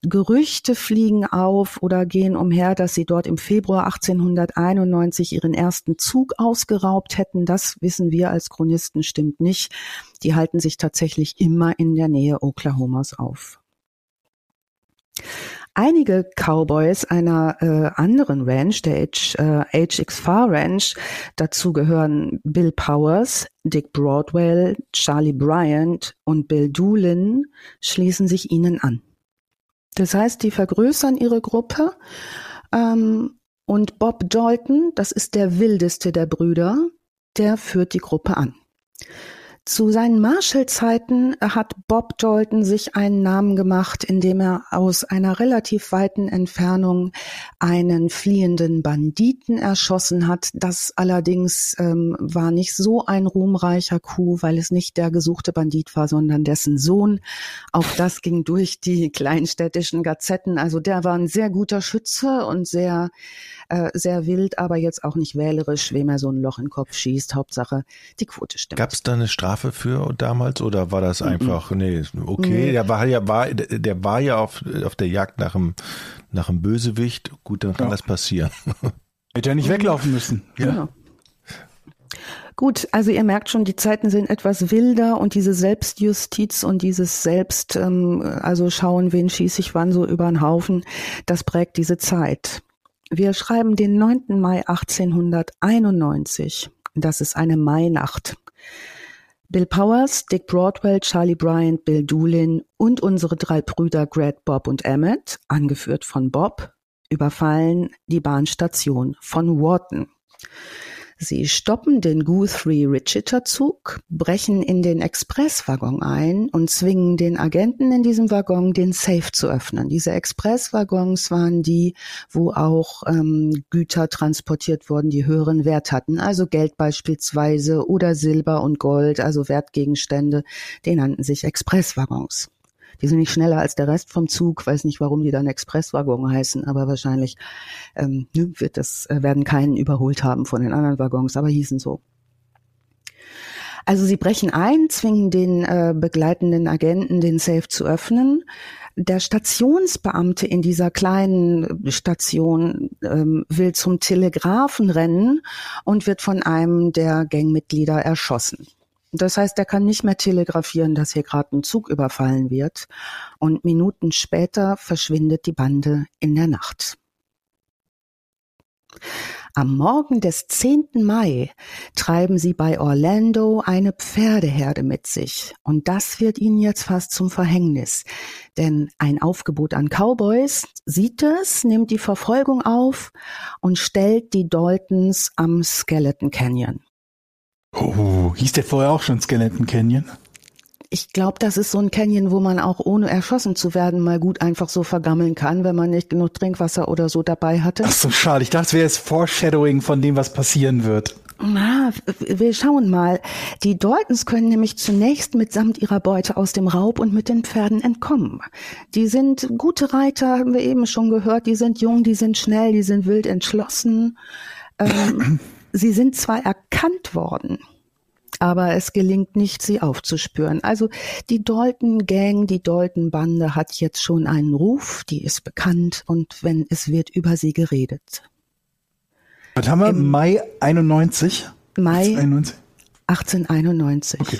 Gerüchte fliegen auf oder gehen umher, dass sie dort im Februar achtzehnhunderteinundneunzig ihren ersten Zug ausgeraubt hätten. Das wissen wir als Chronisten, stimmt nicht. Die halten sich tatsächlich immer in der Nähe Oklahomas auf. Einige Cowboys einer äh, anderen Ranch, der H, äh, H X Far Ranch, dazu gehören Bill Powers, Dick Broadwell, Charlie Bryant und Bill Doolin, schließen sich ihnen an. Das heißt, die vergrößern ihre Gruppe ähm, und Bob Dalton, das ist der wildeste der Brüder, der führt die Gruppe an. Zu seinen Marshallzeiten hat Bob Dalton sich einen Namen gemacht, indem er aus einer relativ weiten Entfernung einen fliehenden Banditen erschossen hat. Das allerdings ähm, war nicht so ein ruhmreicher Coup, weil es nicht der gesuchte Bandit war, sondern dessen Sohn. Auch das ging durch die kleinstädtischen Gazetten. Also der war ein sehr guter Schütze und sehr, äh, sehr wild, aber jetzt auch nicht wählerisch, wem er so ein Loch in den Kopf schießt. Hauptsache, die Quote stimmt. Gab es da eine Strafe für damals oder war das einfach, mm-mm. nee, okay, nee. der war ja, war, der war ja auf, auf der Jagd nach dem, nach dem Bösewicht, gut, dann kann ja. das passieren. Hätte ja nicht weglaufen müssen. Ja. Genau. Gut, also ihr merkt schon, die Zeiten sind etwas wilder und diese Selbstjustiz und dieses Selbst, ähm, also schauen, wen schieße ich wann so über den Haufen, das prägt diese Zeit. Wir schreiben den neunten Mai achtzehnhunderteinundneunzig. Das ist eine Mainacht. Bill Powers, Dick Broadwell, Charlie Bryant, Bill Doolin und unsere drei Brüder Grat, Bob und Emmett, angeführt von Bob, überfallen die Bahnstation von Wharton. Sie stoppen den Guthrie-Richeter-Zug, brechen in den Expresswaggon ein und zwingen den Agenten in diesem Waggon, den Safe zu öffnen. Diese Expresswaggons waren die, wo auch ähm, Güter transportiert wurden, die höheren Wert hatten. Also Geld beispielsweise oder Silber und Gold, also Wertgegenstände, die nannten sich Expresswaggons. Die sind nicht schneller als der Rest vom Zug. Weiß nicht, warum die dann Expresswaggon heißen, aber wahrscheinlich ähm, wird das, werden keinen überholt haben von den anderen Waggons, aber hießen so. Also sie brechen ein, zwingen den äh, begleitenden Agenten, den Safe zu öffnen. Der Stationsbeamte in dieser kleinen Station ähm, will zum Telegrafen rennen und wird von einem der Gangmitglieder erschossen. Das heißt, er kann nicht mehr telegrafieren, dass hier gerade ein Zug überfallen wird. Und Minuten später verschwindet die Bande in der Nacht. Am Morgen des zehnten Mai treiben sie bei Orlando eine Pferdeherde mit sich. Und das wird ihnen jetzt fast zum Verhängnis. Denn ein Aufgebot an Cowboys sieht es, nimmt die Verfolgung auf und stellt die Daltons am Skeleton Canyon. Oh, hieß der vorher auch schon Skeleton Canyon? Ich glaube, das ist so ein Canyon, wo man auch ohne erschossen zu werden mal gut einfach so vergammeln kann, wenn man nicht genug Trinkwasser oder so dabei hatte. Ach so, schade. Ich dachte, es wäre das Foreshadowing von dem, was passieren wird. Na, wir schauen mal. Die Daltons können nämlich zunächst mitsamt ihrer Beute aus dem Raub und mit den Pferden entkommen. Die sind gute Reiter, haben wir eben schon gehört. Die sind jung, die sind schnell, die sind wild entschlossen. Ähm... Sie sind zwar erkannt worden, aber es gelingt nicht, sie aufzuspüren. Also die Dalton-Gang, die Dalton-Bande hat jetzt schon einen Ruf, die ist bekannt und wenn es wird über sie geredet. Was haben wir? Im Mai einundneunzig? Mai achtzehnhunderteinundneunzig okay.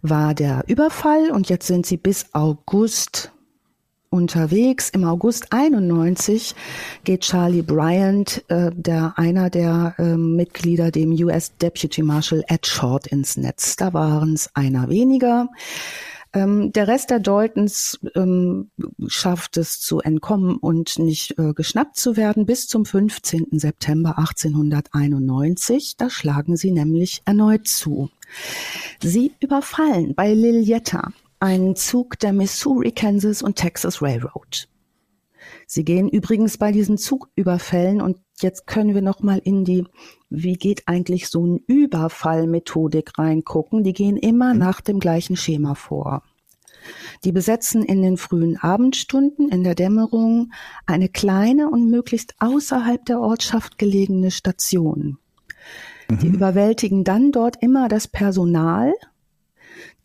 War der Überfall und jetzt sind sie bis August unterwegs. Im August einundneunzig geht Charlie Bryant, äh, der einer der äh, Mitglieder, dem U S Deputy Marshal Ed Short, ins Netz. Da waren es einer weniger. Ähm, der Rest der Daltons ähm, schafft es zu entkommen und nicht äh, geschnappt zu werden bis zum fünfzehnten September achtzehnhunderteinundneunzig. Da schlagen sie nämlich erneut zu. Sie überfallen bei Lilletta einen Zug der Missouri, Kansas und Texas Railroad. Sie gehen übrigens bei diesen Zugüberfällen, und jetzt können wir nochmal in die, wie geht eigentlich so eine Überfallmethodik reingucken, die gehen immer nach dem gleichen Schema vor. Die besetzen in den frühen Abendstunden, in der Dämmerung, eine kleine und möglichst außerhalb der Ortschaft gelegene Station. Mhm. Die überwältigen dann dort immer das Personal.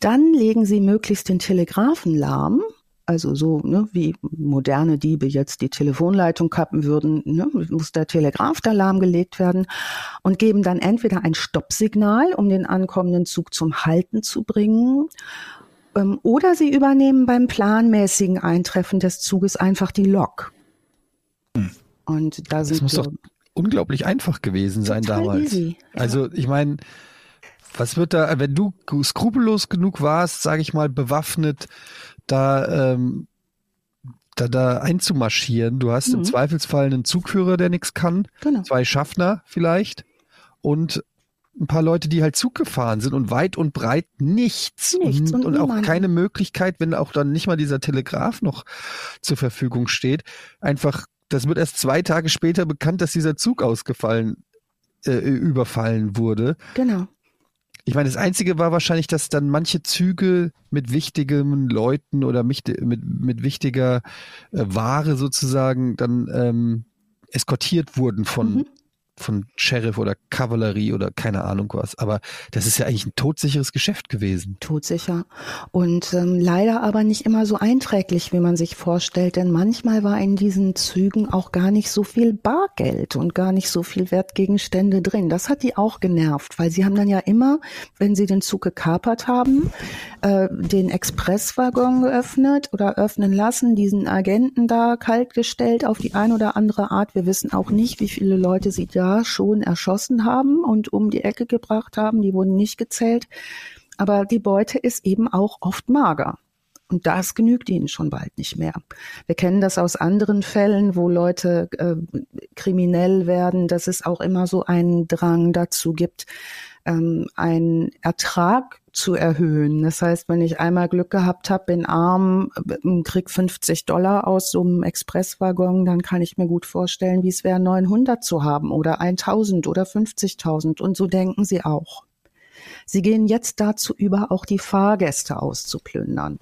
Dann legen sie möglichst den Telegrafen lahm, also so ne, wie moderne Diebe jetzt die Telefonleitung kappen würden, ne, muss der Telegraf da lahmgelegt werden, und geben dann entweder ein Stoppsignal, um den ankommenden Zug zum Halten zu bringen, ähm, oder sie übernehmen beim planmäßigen Eintreffen des Zuges einfach die Lok. Hm. Und da sind das muss wir, doch unglaublich einfach gewesen sein damals. Easy. Also ich meine, was wird da, wenn du skrupellos genug warst, sage ich mal, bewaffnet, da, ähm, da, da einzumarschieren? Du hast mhm. im Zweifelsfall einen Zugführer, der nichts kann, genau. Zwei Schaffner vielleicht und ein paar Leute, die halt Zug gefahren sind und weit und breit nichts. Nichts und, und auch keine Möglichkeit, wenn auch dann nicht mal dieser Telegraph noch zur Verfügung steht. Einfach, das wird erst zwei Tage später bekannt, dass dieser Zug ausgefallen, äh, überfallen wurde. Genau. Ich meine, das Einzige war wahrscheinlich, dass dann manche Züge mit wichtigen Leuten oder mit, mit, mit wichtiger äh, Ware sozusagen dann ähm, eskortiert wurden von, mhm. von Sheriff oder Kavallerie oder keine Ahnung was. Aber das ist ja eigentlich ein todsicheres Geschäft gewesen. Todsicher. Und ähm, leider aber nicht immer so einträglich, wie man sich vorstellt. Denn manchmal war in diesen Zügen auch gar nicht so viel Bargeld und gar nicht so viel Wertgegenstände drin. Das hat die auch genervt, weil sie haben dann ja immer, wenn sie den Zug gekapert haben, äh, den Expresswaggon geöffnet oder öffnen lassen, diesen Agenten da kaltgestellt auf die eine oder andere Art. Wir wissen auch nicht, wie viele Leute sie da schon erschossen haben und um die Ecke gebracht haben. Die wurden nicht gezählt. Aber die Beute ist eben auch oft mager. Und das genügt ihnen schon bald nicht mehr. Wir kennen das aus anderen Fällen, wo Leute äh, kriminell werden, dass es auch immer so einen Drang dazu gibt, ähm, einen Ertrag zu erhöhen. Das heißt, wenn ich einmal Glück gehabt habe, bin arm, krieg fünfzig Dollar aus so einem Expresswaggon, dann kann ich mir gut vorstellen, wie es wäre, neunhundert zu haben oder tausend oder fünfzigtausend. Und so denken sie auch. Sie gehen jetzt dazu über, auch die Fahrgäste auszuplündern.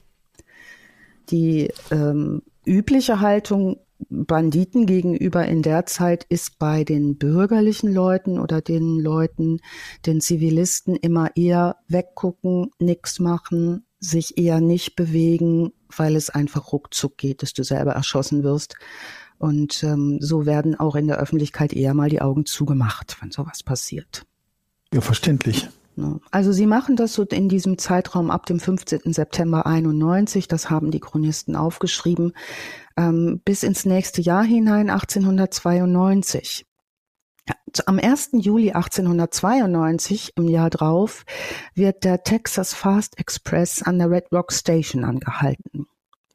Die ähm, übliche Haltung Banditen gegenüber in der Zeit ist bei den bürgerlichen Leuten oder den Leuten, den Zivilisten immer eher weggucken, nichts machen, sich eher nicht bewegen, weil es einfach ruckzuck geht, dass du selber erschossen wirst. Und ähm, so werden auch in der Öffentlichkeit eher mal die Augen zugemacht, wenn sowas passiert. Ja, verständlich. Also sie machen das so in diesem Zeitraum ab dem fünfzehnten September einundneunzig, das haben die Chronisten aufgeschrieben, bis ins nächste Jahr hinein, achtzehnhundertzweiundneunzig. Am ersten Juli achtzehnhundertzweiundneunzig, im Jahr drauf, wird der Texas Fast Express an der Red Rock Station angehalten.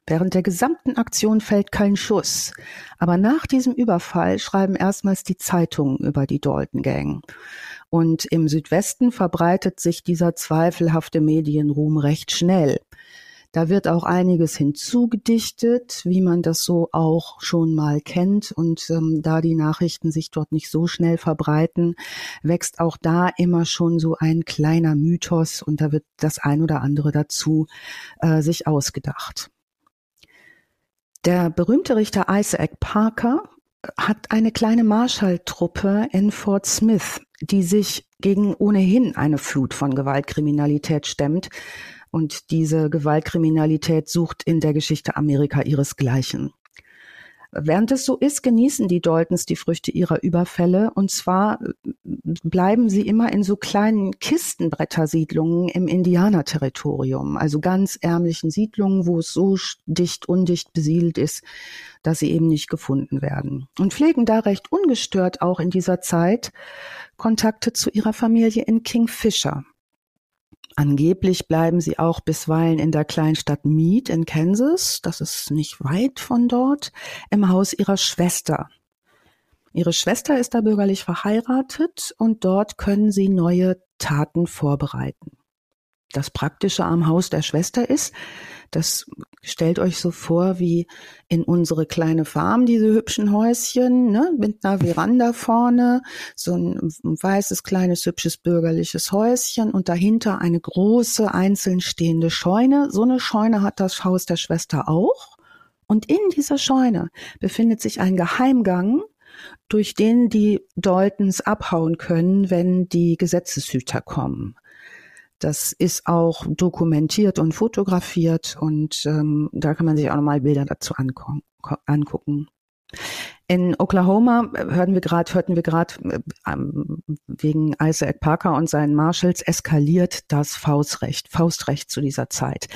Während der gesamten Aktion fällt kein Schuss. Aber nach diesem Überfall schreiben erstmals die Zeitungen über die Dalton Gang. Und im Südwesten verbreitet sich dieser zweifelhafte Medienruhm recht schnell. Da wird auch einiges hinzugedichtet, wie man das so auch schon mal kennt. Und ähm, da die Nachrichten sich dort nicht so schnell verbreiten, wächst auch da immer schon so ein kleiner Mythos. Und da wird das ein oder andere dazu äh, sich ausgedacht. Der berühmte Richter Isaac Parker hat eine kleine Marschalltruppe in Fort Smith, die sich gegen ohnehin eine Flut von Gewaltkriminalität stemmt. Und diese Gewaltkriminalität sucht in der Geschichte Amerika ihresgleichen. Während es so ist, genießen die Daltons die Früchte ihrer Überfälle. Und zwar bleiben sie immer in so kleinen Kistenbrettersiedlungen im Indianerterritorium, also ganz ärmlichen Siedlungen, wo es so dicht, undicht besiedelt ist, dass sie eben nicht gefunden werden. Und pflegen da recht ungestört auch in dieser Zeit Kontakte zu ihrer Familie in Kingfisher. Angeblich bleiben sie auch bisweilen in der Kleinstadt Meade in Kansas, das ist nicht weit von dort, im Haus ihrer Schwester. Ihre Schwester ist da bürgerlich verheiratet und dort können sie neue Taten vorbereiten. Das Praktische am Haus der Schwester ist, das stellt euch so vor wie in unsere kleine Farm, diese hübschen Häuschen, ne, mit einer Veranda vorne, so ein weißes, kleines, hübsches, bürgerliches Häuschen und dahinter eine große, einzeln stehende Scheune. So eine Scheune hat das Haus der Schwester auch. Und in dieser Scheune befindet sich ein Geheimgang, durch den die Daltons abhauen können, wenn die Gesetzeshüter kommen. Das ist auch dokumentiert und fotografiert und ähm, da kann man sich auch nochmal Bilder dazu anko- angucken. In Oklahoma hörten wir gerade hörten wir gerade ähm, wegen Isaac Parker und seinen Marshals eskaliert das Faustrecht, Faustrecht zu dieser Zeit.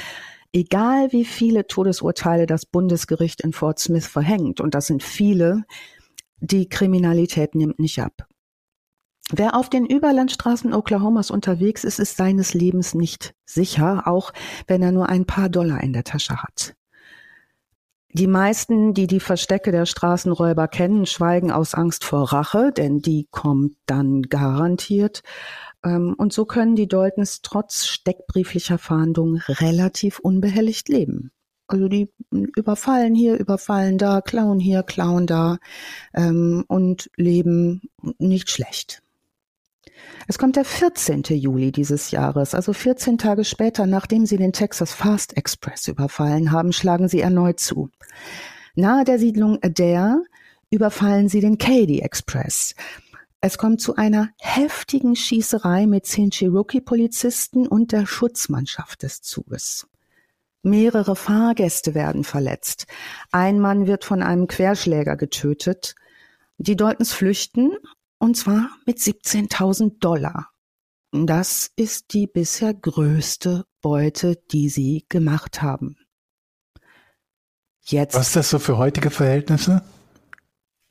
Egal wie viele Todesurteile das Bundesgericht in Fort Smith verhängt, und das sind viele, die Kriminalität nimmt nicht ab. Wer auf den Überlandstraßen Oklahomas unterwegs ist, ist seines Lebens nicht sicher, auch wenn er nur ein paar Dollar in der Tasche hat. Die meisten, die die Verstecke der Straßenräuber kennen, schweigen aus Angst vor Rache, denn die kommt dann garantiert. Und so können die Daltons trotz steckbrieflicher Fahndung relativ unbehelligt leben. Also die überfallen hier, überfallen da, klauen hier, klauen da ähm, und leben nicht schlecht. Es kommt der vierzehnten Juli dieses Jahres, also vierzehn Tage später, nachdem sie den Texas Fast Express überfallen haben, schlagen sie erneut zu. Nahe der Siedlung Adair überfallen sie den Cady Express. Es kommt zu einer heftigen Schießerei mit zehn Cherokee-Polizisten und der Schutzmannschaft des Zuges. Mehrere Fahrgäste werden verletzt. Ein Mann wird von einem Querschläger getötet. Die Daltons flüchten, und zwar mit siebzehntausend Dollar. Das ist die bisher größte Beute, die sie gemacht haben. Jetzt, was ist das so für heutige Verhältnisse?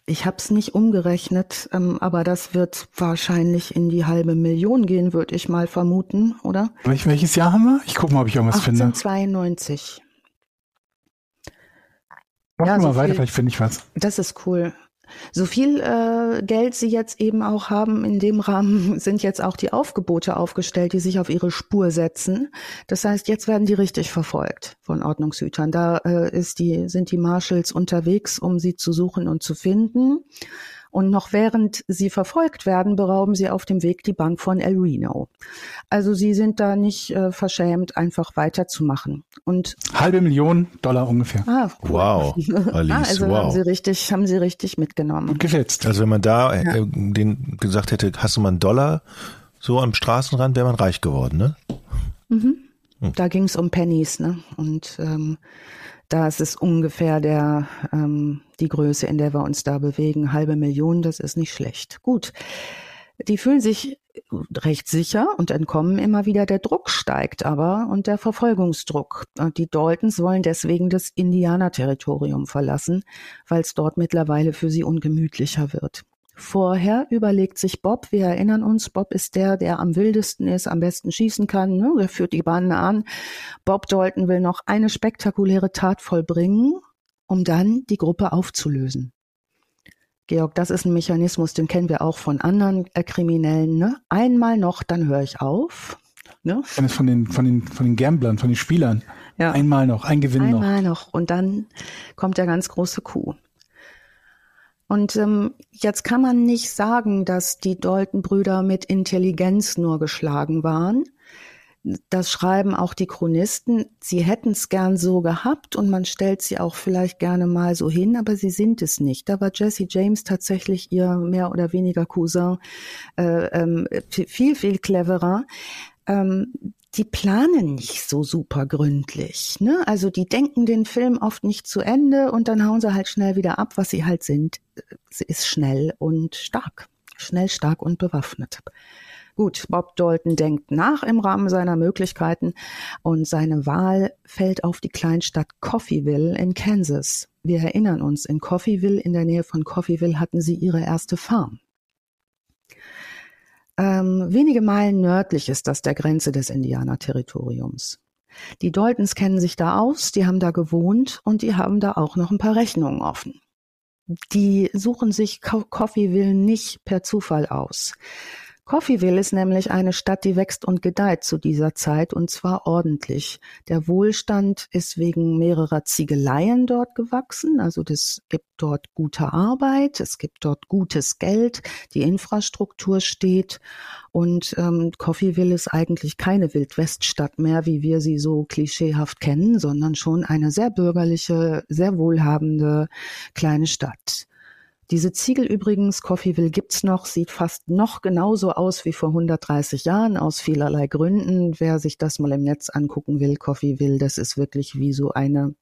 Ich habe es nicht umgerechnet, ähm, aber das wird wahrscheinlich in die halbe Million gehen, würde ich mal vermuten, oder? Welches Jahr haben wir? Ich gucke mal, ob ich irgendwas finde. achtzehnhundertzweiundneunzig. Mach ja, mal so weiter, viel, vielleicht finde ich was. Das ist cool. So viel äh, Geld sie jetzt eben auch haben, in dem Rahmen sind jetzt auch die Aufgebote aufgestellt, die sich auf ihre Spur setzen. Das heißt, jetzt werden die richtig verfolgt von Ordnungshütern. Da äh, ist die, sind die Marshals unterwegs, um sie zu suchen und zu finden. Und noch während sie verfolgt werden, berauben sie auf dem Weg die Bank von El Reno. Also sie sind da nicht äh, verschämt, einfach weiterzumachen. Und halbe Million Dollar ungefähr. Ah, cool. Wow, Alice, ah, also wow. haben sie richtig, haben sie richtig mitgenommen. Gut geschätzt. Also wenn man da ja. äh, den gesagt hätte, hast du mal einen Dollar so am Straßenrand, wäre man reich geworden, ne? Mhm. Hm. Da ging es um Pennies, ne? Und ähm, das ist ungefähr der, ähm, die Größe, in der wir uns da bewegen. Halbe Million, das ist nicht schlecht. Gut, die fühlen sich recht sicher und entkommen immer wieder. Der Druck steigt aber und der Verfolgungsdruck. Die Daltons wollen deswegen das Indianerterritorium verlassen, weil es dort mittlerweile für sie ungemütlicher wird. Vorher überlegt sich Bob, wir erinnern uns, Bob ist der, der am wildesten ist, am besten schießen kann, ne? Der führt die Bahnen an. Bob Dalton will noch eine spektakuläre Tat vollbringen, um dann die Gruppe aufzulösen. Georg, das ist ein Mechanismus, den kennen wir auch von anderen äh, Kriminellen. Ne? Einmal noch, dann höre ich auf. Ne? Von den, von den, von den Gamblern, von den Spielern. Ja. Einmal noch, ein Gewinn noch. Einmal noch und dann kommt der ganz große Coup. Und ähm, jetzt kann man nicht sagen, dass die Dalton-Brüder mit Intelligenz nur geschlagen waren. Das schreiben auch die Chronisten. Sie hätten es gern so gehabt und man stellt sie auch vielleicht gerne mal so hin, aber sie sind es nicht. Da war Jesse James tatsächlich ihr mehr oder weniger Cousin, äh, ähm, viel, viel cleverer. Ähm, Die planen nicht so super gründlich, ne? Also die denken den Film oft nicht zu Ende und dann hauen sie halt schnell wieder ab, was sie halt sind. Sie ist schnell und stark. Schnell, stark und bewaffnet. Gut, Bob Dalton denkt nach im Rahmen seiner Möglichkeiten und seine Wahl fällt auf die Kleinstadt Coffeyville in Kansas. Wir erinnern uns, in Coffeyville, in der Nähe von Coffeyville hatten sie ihre erste Farm. Ähm, wenige Meilen nördlich ist das der Grenze des Indianerterritoriums. Die Daltons kennen sich da aus, die haben da gewohnt und die haben da auch noch ein paar Rechnungen offen. Die suchen sich Coffeyville nicht per Zufall aus. Coffeyville ist nämlich eine Stadt, die wächst und gedeiht zu dieser Zeit und zwar ordentlich. Der Wohlstand ist wegen mehrerer Ziegeleien dort gewachsen, also es gibt dort gute Arbeit, es gibt dort gutes Geld, die Infrastruktur steht und ähm, Coffeyville ist eigentlich keine Wildweststadt mehr, wie wir sie so klischeehaft kennen, sondern schon eine sehr bürgerliche, sehr wohlhabende kleine Stadt. Diese Ziegel übrigens, Coffeyville gibt's noch, sieht fast noch genauso aus wie vor hundertdreißig Jahren, aus vielerlei Gründen. Wer sich das mal im Netz angucken will, Coffeyville, das ist wirklich wie so eine,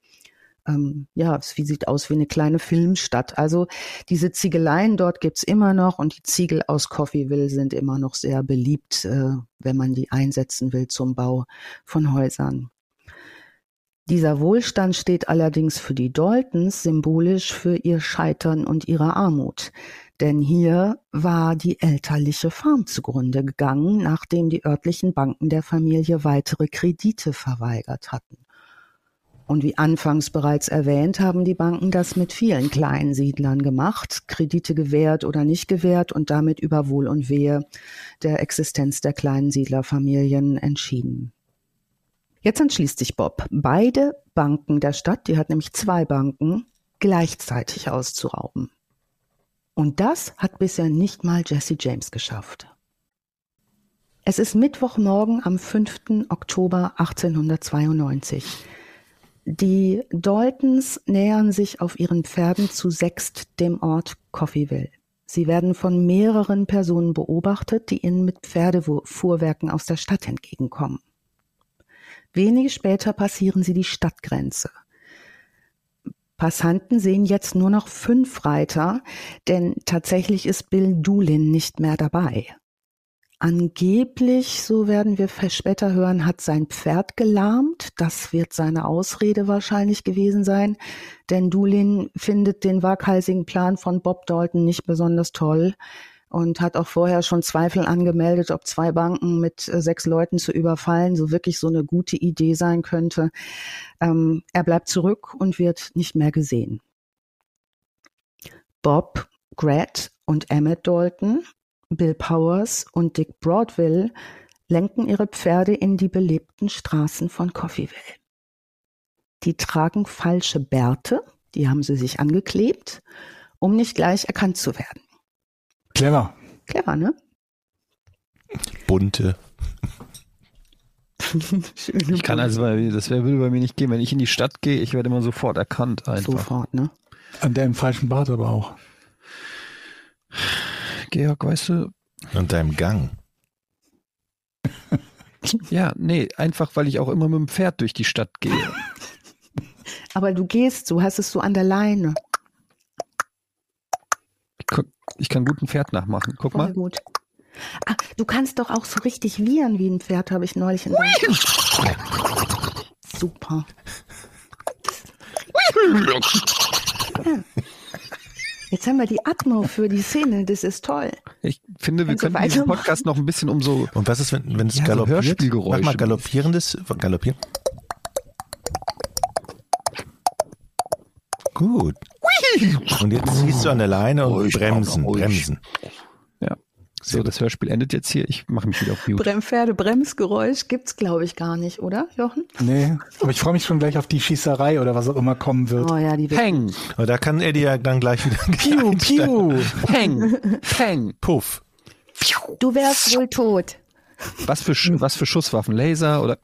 ähm, ja, es sieht aus wie eine kleine Filmstadt. Also diese Ziegeleien dort gibt's immer noch und die Ziegel aus Coffeyville sind immer noch sehr beliebt, äh, wenn man die einsetzen will zum Bau von Häusern. Dieser Wohlstand steht allerdings für die Daltons symbolisch für ihr Scheitern und ihre Armut. Denn hier war die elterliche Farm zugrunde gegangen, nachdem die örtlichen Banken der Familie weitere Kredite verweigert hatten. Und wie anfangs bereits erwähnt, haben die Banken das mit vielen kleinen Siedlern gemacht, Kredite gewährt oder nicht gewährt und damit über Wohl und Wehe der Existenz der kleinen Siedlerfamilien entschieden. Jetzt entschließt sich Bob, beide Banken der Stadt, die hat nämlich zwei Banken, gleichzeitig auszurauben. Und das hat bisher nicht mal Jesse James geschafft. Es ist Mittwochmorgen am fünften Oktober achtzehnhundertzweiundneunzig. Die Daltons nähern sich auf ihren Pferden zu sechst dem Ort Coffeyville. Sie werden von mehreren Personen beobachtet, die ihnen mit Pferdefuhrwerken aus der Stadt entgegenkommen. Wenige später passieren sie die Stadtgrenze. Passanten sehen jetzt nur noch fünf Reiter, denn tatsächlich ist Bill Doolin nicht mehr dabei. Angeblich, so werden wir später hören, hat sein Pferd gelahmt. Das wird seine Ausrede wahrscheinlich gewesen sein, denn Doolin findet den waghalsigen Plan von Bob Dalton nicht besonders toll und hat auch vorher schon Zweifel angemeldet, ob zwei Banken mit äh, sechs Leuten zu überfallen so wirklich so eine gute Idee sein könnte. Ähm, er bleibt zurück und wird nicht mehr gesehen. Bob, Grat und Emmett Dalton, Bill Powers und Dick Broadwell lenken ihre Pferde in die belebten Straßen von Coffeyville. Die tragen falsche Bärte, die haben sie sich angeklebt, um nicht gleich erkannt zu werden. Clever. Clever, ne? Bunte. Ich kann also, das würde bei mir nicht gehen. Wenn ich in die Stadt gehe, ich werde immer sofort erkannt. Einfach. Sofort, ne? An deinem falschen Bart aber auch. Georg, weißt du... Und deinem Gang. Ja, nee, einfach, weil ich auch immer mit dem Pferd durch die Stadt gehe. Aber du gehst, du hast es so an der Leine. Ich kann gut ein Pferd nachmachen. Guck mal. Gut. Ah, du kannst doch auch so richtig wiehern wie ein Pferd, habe ich neulich in Super. Ja. Jetzt haben wir die Atmo für die Szene, das ist toll. Ich finde, wir können diesen Podcast noch ein bisschen umso... Und was ist, wenn, wenn es ja, galoppiert? So mach mal galoppierendes... Galoppieren. Gut. Und jetzt ziehst du an der Leine und ruhig, bremsen, ruhig. bremsen. Ja, so, das Hörspiel endet jetzt hier. Ich mache mich wieder auf Mute. Bremspferde, Bremsgeräusch gibt's, glaube ich, gar nicht, oder, Jochen? Nee, aber ich freue mich schon gleich auf die Schießerei oder was auch immer kommen wird. Oh ja, die Peng! Und da kann Eddie ja dann gleich wieder... Piu, piu! Peng! Peng! Puff! Du wärst wohl tot. Was für, was für Schusswaffen? Laser oder...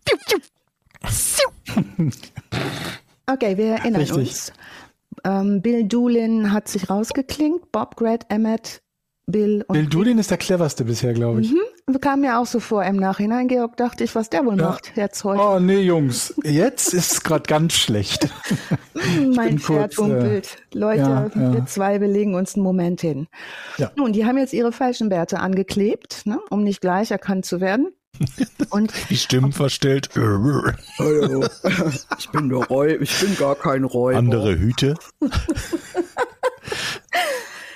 Okay, wir erinnern Richtig. uns. Bill Doolin hat sich rausgeklinkt. Bob, Grat, Emmett, Bill und... Bill Doolin ist der cleverste bisher, glaube ich. Mhm. Kam mir auch so vor im Nachhinein. Georg, dachte ich, was der wohl ja. macht jetzt heute. Oh, nee, Jungs. Jetzt ist es gerade ganz schlecht. Mein Pferd humpelt. Äh, Leute, ja, ja. wir zwei belegen uns einen Moment hin. Ja. Nun, die haben jetzt ihre falschen Bärte angeklebt, ne, um nicht gleich erkannt zu werden. Und die Stimmen verstellt. Hallo. Ich bin der Räuber. Ich bin gar kein Räuber. Andere Hüte.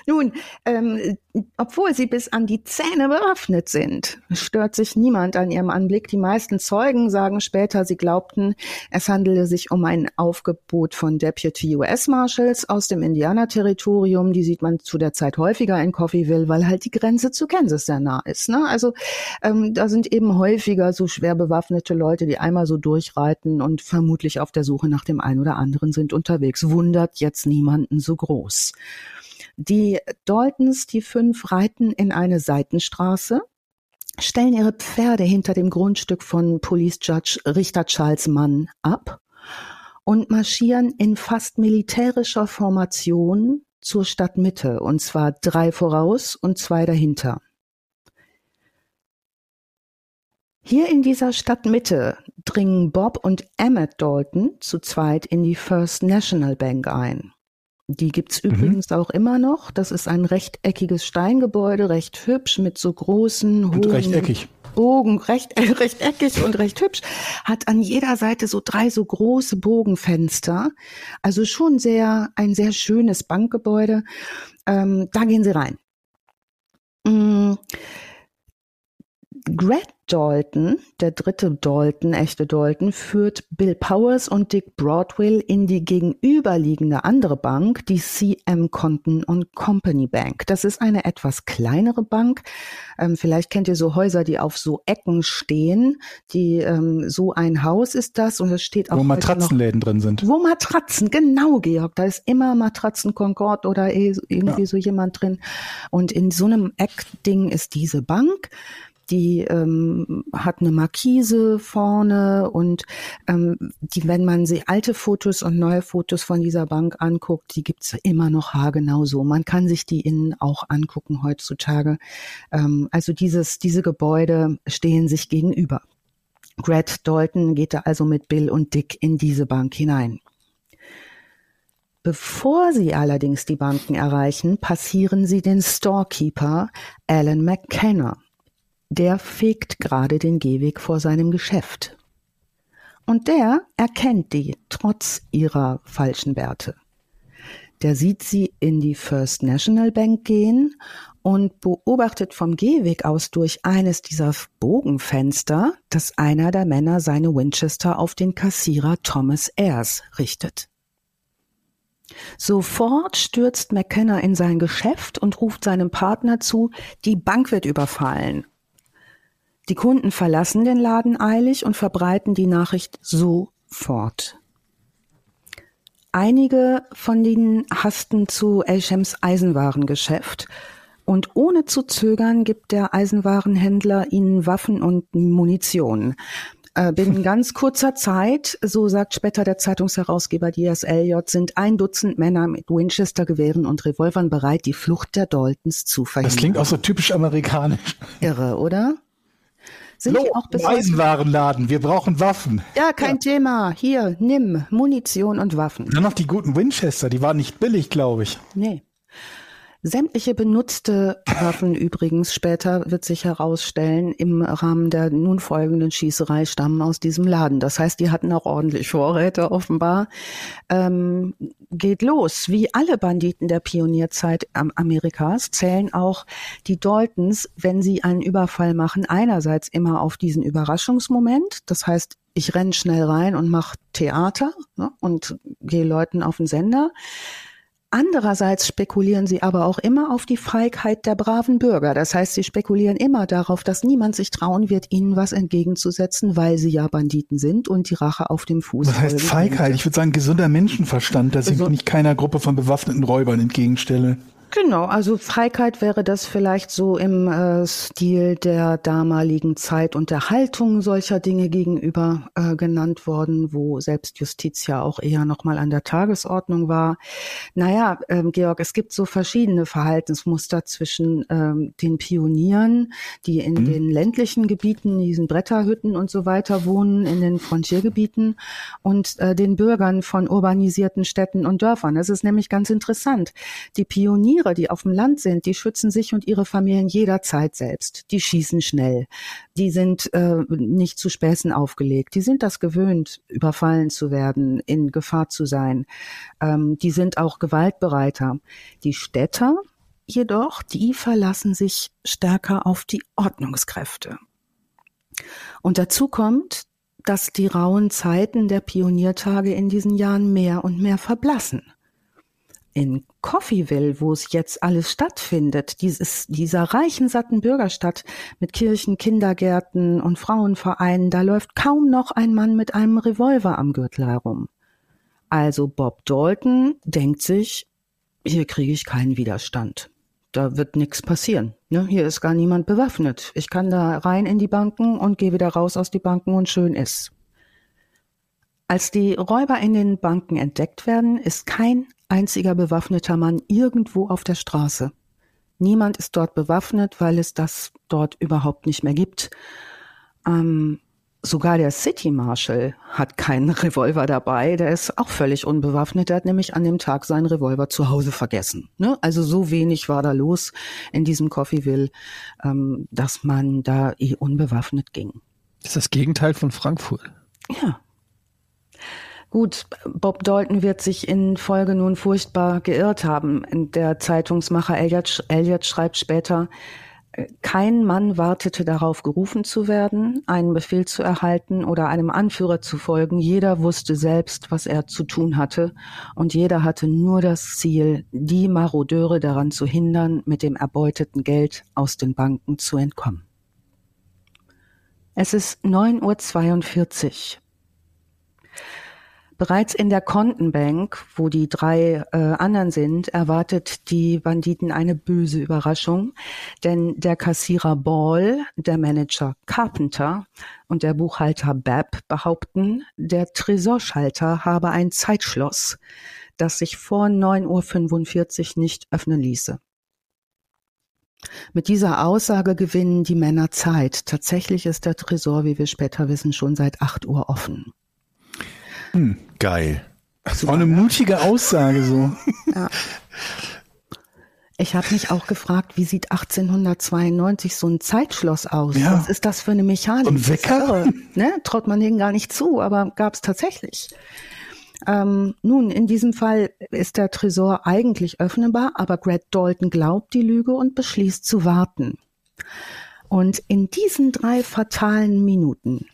Nun, ähm, obwohl sie bis an die Zähne bewaffnet sind, stört sich niemand an ihrem Anblick. Die meisten Zeugen sagen später, sie glaubten, es handele sich um ein Aufgebot von Deputy U S Marshals aus dem Indianerterritorium. Die sieht man zu der Zeit häufiger in Coffeyville, weil halt die Grenze zu Kansas sehr nah ist. Ne? Also ähm, da sind eben häufiger so schwer bewaffnete Leute, die einmal so durchreiten und vermutlich auf der Suche nach dem einen oder anderen sind unterwegs. Wundert jetzt niemanden so groß. Die Daltons, die fünf, reiten in eine Seitenstraße, stellen ihre Pferde hinter dem Grundstück von Police Judge Richter Charles Mann ab und marschieren in fast militärischer Formation zur Stadtmitte, und zwar drei voraus und zwei dahinter. Hier in dieser Stadtmitte dringen Bob und Emmett Dalton zu zweit in die First National Bank ein. Die gibt's übrigens mhm. auch immer noch. Das ist ein rechteckiges Steingebäude, recht hübsch, mit so großen, hohen und rechteckig. Bogen, recht, äh, rechteckig und recht hübsch. Hat an jeder Seite so drei so große Bogenfenster. Also schon sehr ein sehr schönes Bankgebäude. Ähm, da gehen sie rein. Mm. Grat Dalton, der dritte Dalton, echte Dalton, führt Bill Powers und Dick Broadwell in die gegenüberliegende andere Bank, die C M. Condon and Company Bank. Das ist eine etwas kleinere Bank. Ähm, vielleicht kennt ihr so Häuser, die auf so Ecken stehen. Die ähm, so ein Haus ist das und es steht auch. Wo Matratzenläden noch drin sind. Wo Matratzen, genau, Georg. Da ist immer Matratzen Concord oder eh, irgendwie ja. so jemand drin. Und in so einem Eckding ist diese Bank. Die ähm, hat eine Markise vorne und ähm, die, wenn man sich alte Fotos und neue Fotos von dieser Bank anguckt, die gibt's immer noch haargenau so. Man kann sich die innen auch angucken heutzutage. Ähm, also dieses, diese Gebäude stehen sich gegenüber. Grat Dalton geht da also mit Bill und Dick in diese Bank hinein. Bevor sie allerdings die Banken erreichen, passieren sie den Storekeeper Alan McKenna. Der fegt gerade den Gehweg vor seinem Geschäft. Und der erkennt die, trotz ihrer falschen Werte. Der sieht sie in die First National Bank gehen und beobachtet vom Gehweg aus durch eines dieser Bogenfenster, dass einer der Männer seine Winchester auf den Kassierer Thomas Ayres richtet. Sofort stürzt McKenna in sein Geschäft und ruft seinem Partner zu, die Bank wird überfallen. Die Kunden verlassen den Laden eilig und verbreiten die Nachricht sofort. Einige von ihnen hasten zu Elshams Eisenwarengeschäft und ohne zu zögern gibt der Eisenwarenhändler ihnen Waffen und Munition. Äh, binnen ganz kurzer Zeit, so sagt später der Zeitungsherausgeber Diaz Elliott, sind ein Dutzend Männer mit Winchester-Gewehren und Revolvern bereit, die Flucht der Daltons zu verhindern. Das klingt auch so typisch amerikanisch. Irre, oder? Sind Loh, auch bis Eisenwarenladen, wir brauchen Waffen. Ja, kein ja. Thema. Hier, nimm Munition und Waffen. Dann noch die guten Winchester, die waren nicht billig, glaube ich. Nee. Sämtliche benutzte Waffen übrigens, später wird sich herausstellen, im Rahmen der nun folgenden Schießerei stammen aus diesem Laden. Das heißt, die hatten auch ordentlich Vorräte offenbar. Ähm, geht los. Wie alle Banditen der Pionierzeit Amerikas zählen auch die Daltons, wenn sie einen Überfall machen, einerseits immer auf diesen Überraschungsmoment. Das heißt, ich renne schnell rein und mache Theater, ne, und gehe Leuten auf den Sender. Andererseits spekulieren sie aber auch immer auf die Feigheit der braven Bürger. Das heißt, sie spekulieren immer darauf, dass niemand sich trauen wird, ihnen was entgegenzusetzen, weil sie ja Banditen sind und die Rache auf dem Fuß. Was heißt Feigheit? Ich würde sagen, gesunder Menschenverstand, dass ich mich nicht keiner Gruppe von bewaffneten Räubern entgegenstelle. Genau, also Feigheit wäre das vielleicht so im äh, Stil der damaligen Zeit und der Haltung solcher Dinge gegenüber äh, genannt worden, wo Selbstjustiz ja auch eher nochmal an der Tagesordnung war. Naja, ähm, Georg, es gibt so verschiedene Verhaltensmuster zwischen ähm, den Pionieren, die in mhm. den ländlichen Gebieten, diesen Bretterhütten und so weiter wohnen, in den Frontiergebieten und äh, den Bürgern von urbanisierten Städten und Dörfern. Das ist nämlich ganz interessant. Die Pioniere, die auf dem Land sind, die schützen sich und ihre Familien jederzeit selbst. Die schießen schnell. Die sind äh, nicht zu Späßen aufgelegt. Die sind das gewöhnt, überfallen zu werden, in Gefahr zu sein. Ähm, die sind auch gewaltbereiter. Die Städter jedoch, die verlassen sich stärker auf die Ordnungskräfte. Und dazu kommt, dass die rauen Zeiten der Pioniertage in diesen Jahren mehr und mehr verblassen. In Coffeyville, wo es jetzt alles stattfindet, dieses, dieser reichen, satten Bürgerstadt mit Kirchen, Kindergärten und Frauenvereinen, da läuft kaum noch ein Mann mit einem Revolver am Gürtel herum. Also Bob Dalton denkt sich, hier kriege ich keinen Widerstand. Da wird nichts passieren. Ne? Hier ist gar niemand bewaffnet. Ich kann da rein in die Banken und gehe wieder raus aus die Banken und schön ist. Als die Räuber in den Banken entdeckt werden, ist kein einziger bewaffneter Mann irgendwo auf der Straße. Niemand ist dort bewaffnet, weil es das dort überhaupt nicht mehr gibt. Ähm, sogar der City Marshal hat keinen Revolver dabei. Der ist auch völlig unbewaffnet. Der hat nämlich an dem Tag seinen Revolver zu Hause vergessen. Ne? Also so wenig war da los in diesem Coffeyville, ähm, dass man da eh unbewaffnet ging. Das ist das Gegenteil von Frankfurt. Ja. Gut, Bob Dalton wird sich in Folge nun furchtbar geirrt haben. Der Zeitungsmacher Elliott, Elliott schreibt später, Kein Mann wartete darauf, gerufen zu werden, einen Befehl zu erhalten oder einem Anführer zu folgen. Jeder wusste selbst, was er zu tun hatte, und jeder hatte nur das Ziel, die Marodeure daran zu hindern, mit dem erbeuteten Geld aus den Banken zu entkommen. Es ist neun Uhr zweiundvierzig. Bereits in der Condon Bank, wo die drei äh, anderen sind, erwartet die Banditen eine böse Überraschung, denn der Kassierer Ball, der Manager Carpenter und der Buchhalter Babb behaupten, der Tresorschalter habe ein Zeitschloss, das sich vor neun Uhr fünfundvierzig nicht öffnen ließe. Mit dieser Aussage gewinnen die Männer Zeit. Tatsächlich ist der Tresor, wie wir später wissen, schon seit acht Uhr offen. Hm, geil. Das war eine mutige Aussage so. Ja. Ich habe mich auch gefragt, wie sieht achtzehnhundertzweiundneunzig so ein Zeitschloss aus? Ja. Was ist das für eine Mechanik? Und Wecker? Ne? Traut man denen gar nicht zu, aber gab es tatsächlich. Ähm, nun, in diesem Fall ist der Tresor eigentlich öffnbar, aber Grat Dalton glaubt die Lüge und beschließt zu warten. Und in diesen drei fatalen Minuten,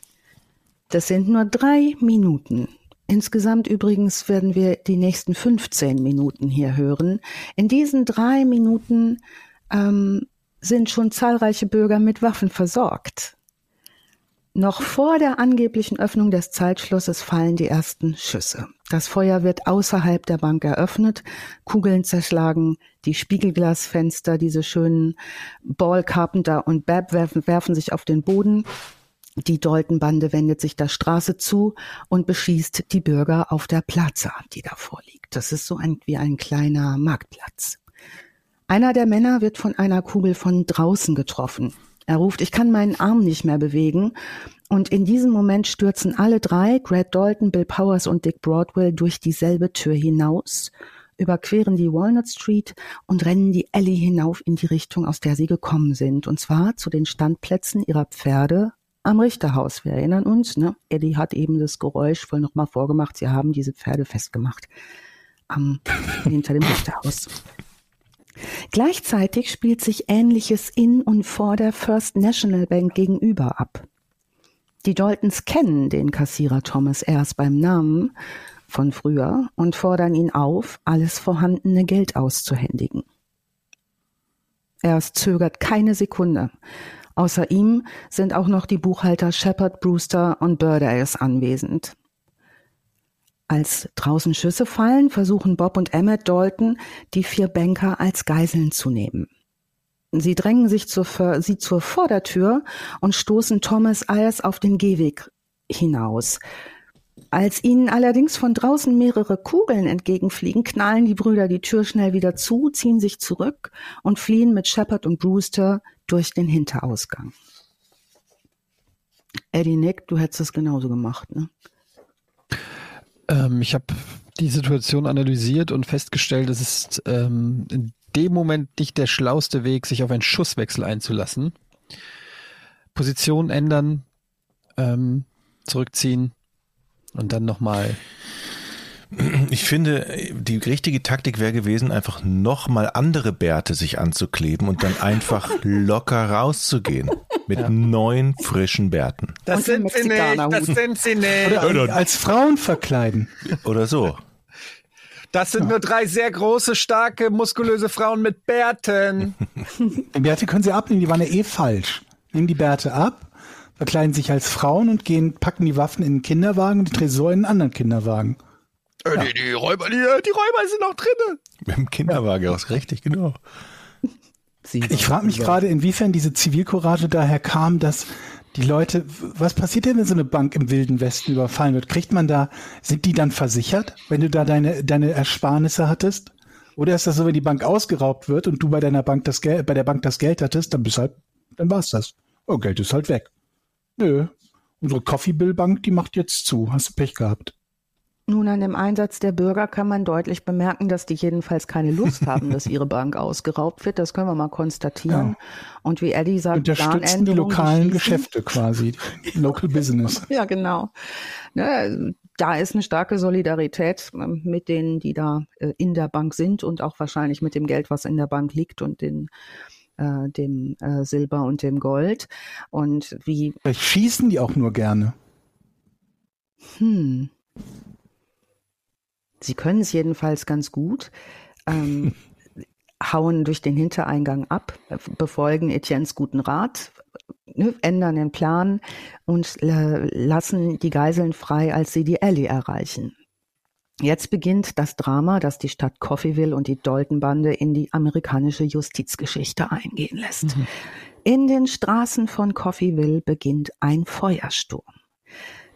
das sind nur drei Minuten. Insgesamt übrigens werden wir die nächsten fünfzehn Minuten hier hören. In diesen drei Minuten ähm, sind schon zahlreiche Bürger mit Waffen versorgt. Noch vor der angeblichen Öffnung des Zeitschlosses fallen die ersten Schüsse. Das Feuer wird außerhalb der Bank eröffnet, Kugeln zerschlagen die Spiegelglasfenster, diese schönen. Ball, Carpenter und Babb werfen, werfen sich auf den Boden. Die Dalton-Bande wendet sich der Straße zu und beschießt die Bürger auf der Plaza, die davor liegt. Das ist so ein, wie ein kleiner Marktplatz. Einer der Männer wird von einer Kugel von draußen getroffen. Er ruft, ich kann meinen Arm nicht mehr bewegen. Und in diesem Moment stürzen alle drei, Grat Dalton, Bill Powers und Dick Broadwell, durch dieselbe Tür hinaus, überqueren die Walnut Street und rennen die Alley hinauf in die Richtung, aus der sie gekommen sind. Und zwar zu den Standplätzen ihrer Pferde am Richterhaus. Wir erinnern uns, ne? Eddie hat eben das Geräusch wohl nochmal vorgemacht. Sie haben diese Pferde festgemacht am, hinter dem Richterhaus. Gleichzeitig spielt sich Ähnliches in und vor der First National Bank gegenüber ab. Die Daltons kennen den Kassierer Thomas Ayres beim Namen von früher und fordern ihn auf, alles vorhandene Geld auszuhändigen. Ayres zögert keine Sekunde. Außer ihm sind auch noch die Buchhalter Shepard, Brewster und Burders anwesend. Als draußen Schüsse fallen, versuchen Bob und Emmett Dalton, die vier Banker als Geiseln zu nehmen. Sie drängen sich zur, sie zur Vordertür und stoßen Thomas Ayres auf den Gehweg hinaus. Als ihnen allerdings von draußen mehrere Kugeln entgegenfliegen, knallen die Brüder die Tür schnell wieder zu, ziehen sich zurück und fliehen mit Shepard und Brewster durch den Hinterausgang. Eddie Nick, du hättest es genauso gemacht, ne? Ähm, ich habe die Situation analysiert und festgestellt, es ist ähm, in dem Moment nicht der schlauste Weg, sich auf einen Schusswechsel einzulassen. Position ändern, ähm, zurückziehen und dann nochmal. Ich finde, die richtige Taktik wäre gewesen, einfach nochmal andere Bärte sich anzukleben und dann einfach locker rauszugehen mit ja. neun frischen Bärten. Das sind sie nicht, das sind sie nicht. Oder als Frauen verkleiden. Oder so. Das sind ja. nur drei sehr große, starke, muskulöse Frauen mit Bärten. Die Bärte können sie abnehmen, die waren ja eh falsch. Nehmen die Bärte ab, verkleiden sich als Frauen und gehen, packen die Waffen in den Kinderwagen und den Tresor in einen anderen Kinderwagen. Äh, ja. die, die, Räuber, die, die Räuber sind noch drinne. Mit dem Kinderwagen ja. aus, richtig, genau. Ich frage mich gerade, inwiefern diese Zivilcourage daher kam, dass die Leute, was passiert denn, wenn so eine Bank im Wilden Westen überfallen wird? Kriegt man da, sind die dann versichert, wenn du da deine, deine Ersparnisse hattest? Oder ist das so, wenn die Bank ausgeraubt wird und du bei deiner Bank das Geld, bei der Bank das Geld hattest, dann bist halt, dann war's das. Oh, Geld ist halt weg. Nö. Unsere Coffeyville Bank, die macht jetzt zu. Hast du Pech gehabt? Nun, an dem Einsatz der Bürger kann man deutlich bemerken, dass die jedenfalls keine Lust haben, dass ihre Bank ausgeraubt wird. Das können wir mal konstatieren. Ja. Und wie Eddie sagt, unterstützen die lokalen Geschäfte quasi, Local Business. Ja, genau. Da ist eine starke Solidarität mit denen, die da in der Bank sind und auch wahrscheinlich mit dem Geld, was in der Bank liegt und den äh, dem äh, Silber und dem Gold. Und wie. Vielleicht schießen die auch nur gerne. Hm. Sie können es jedenfalls ganz gut. Ähm, hauen durch den Hintereingang ab, befolgen Etiennes guten Rat, ne, ändern den Plan und lassen die Geiseln frei, als sie die Alley erreichen. Jetzt beginnt das Drama, das die Stadt Coffeyville und die Dalton-Bande in die amerikanische Justizgeschichte eingehen lässt. Mhm. In den Straßen von Coffeyville beginnt ein Feuersturm.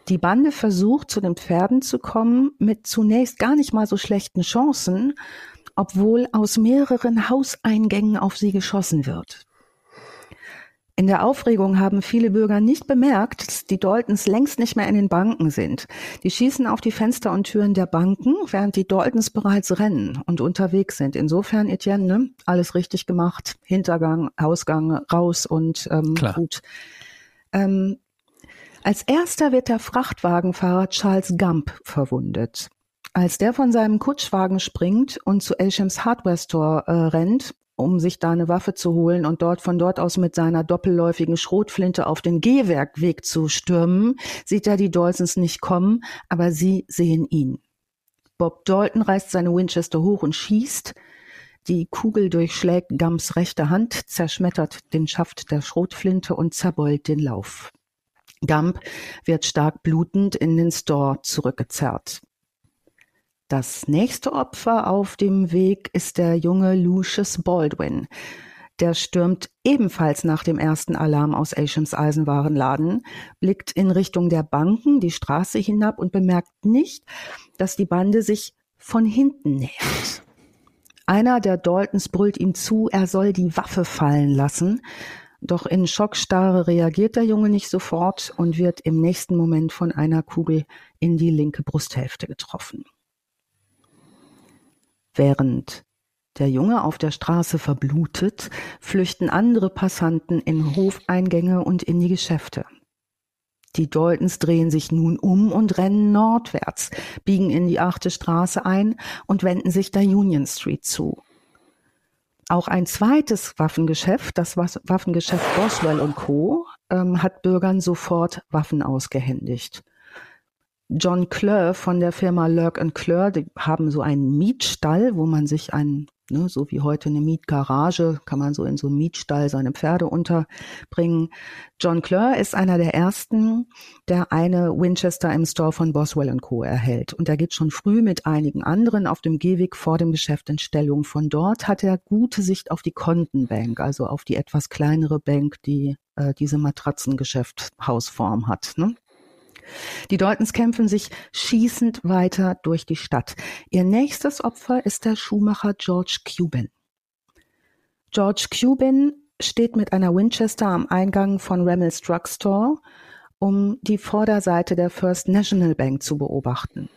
Die Bande versucht, zu den Pferden zu kommen, mit zunächst gar nicht mal so schlechten Chancen, obwohl aus mehreren Hauseingängen auf sie geschossen wird. In der Aufregung haben viele Bürger nicht bemerkt, dass die Daltons längst nicht mehr in den Banken sind. Die schießen auf die Fenster und Türen der Banken, während die Daltons bereits rennen und unterwegs sind. Insofern, Etienne, ne, alles richtig gemacht. Hintergang, Ausgang, raus und ähm, gut. Ähm, als erster wird der Frachtwagenfahrer Charles Gump verwundet. Als der von seinem Kutschwagen springt und zu Elshams Hardware Store äh, rennt, um sich da eine Waffe zu holen und dort von dort aus mit seiner doppelläufigen Schrotflinte auf den Gehwerkweg zu stürmen, sieht er die Daltons nicht kommen, aber sie sehen ihn. Bob Dalton reißt seine Winchester hoch und schießt. Die Kugel durchschlägt Gumps rechte Hand, zerschmettert den Schaft der Schrotflinte und zerbeult den Lauf. Gump wird stark blutend in den Store zurückgezerrt. Das nächste Opfer auf dem Weg ist der junge Lucius Baldwin. Der stürmt ebenfalls nach dem ersten Alarm aus Elshams Eisenwarenladen, blickt in Richtung der Banken die Straße hinab und bemerkt nicht, dass die Bande sich von hinten nähert. Einer der Daltons brüllt ihm zu, er soll die Waffe fallen lassen. Doch in Schockstarre reagiert der Junge nicht sofort und wird im nächsten Moment von einer Kugel in die linke Brusthälfte getroffen. Während der Junge auf der Straße verblutet, flüchten andere Passanten in Hofeingänge und in die Geschäfte. Die Daltons drehen sich nun um und rennen nordwärts, biegen in die achte Straße ein und wenden sich der Union Street zu. Auch ein zweites Waffengeschäft, das Waffengeschäft Boswell und Co., ähm, hat Bürgern sofort Waffen ausgehändigt. John Kloehr von der Firma Lurk and Kloehr, die haben so einen Mietstall, wo man sich einen, ne, so wie heute eine Mietgarage, kann man so in so einem Mietstall seine Pferde unterbringen. John Kloehr ist einer der ersten, der eine Winchester im Store von Boswell und Co. erhält. Und er geht schon früh mit einigen anderen auf dem Gehweg vor dem Geschäft in Stellung. Von dort hat er gute Sicht auf die Condon Bank, also auf die etwas kleinere Bank, die äh, diese Matratzengeschäft-Hausform hat, ne? Die Daltons kämpfen sich schießend weiter durch die Stadt. Ihr nächstes Opfer ist der Schuhmacher George Cuban. George Cuban steht mit einer Winchester am Eingang von Remmels Drugstore, um die Vorderseite der First National Bank zu beobachten.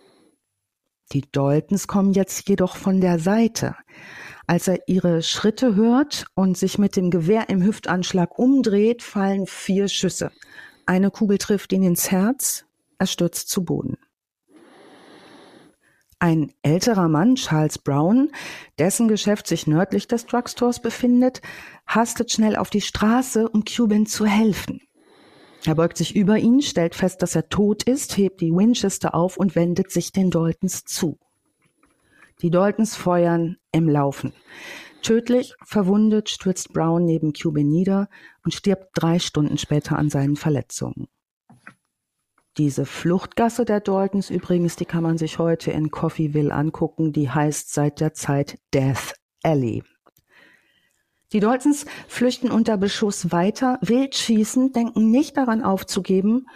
Die Daltons kommen jetzt jedoch von der Seite. Als er ihre Schritte hört und sich mit dem Gewehr im Hüftanschlag umdreht, fallen vier Schüsse. Eine Kugel trifft ihn ins Herz, er stürzt zu Boden. Ein älterer Mann, Charles Brown, dessen Geschäft sich nördlich des Drugstores befindet, hastet schnell auf die Straße, um Cuban zu helfen. Er beugt sich über ihn, stellt fest, dass er tot ist, hebt die Winchester auf und wendet sich den Daltons zu. Die Daltons feuern im Laufen. Tödlich verwundet stürzt Brown neben Cuban nieder und stirbt drei Stunden später an seinen Verletzungen. Diese Fluchtgasse der Daltons übrigens, die kann man sich heute in Coffeyville angucken, die heißt seit der Zeit Death Alley. Die Daltons flüchten unter Beschuss weiter, wild schießen, denken nicht daran aufzugeben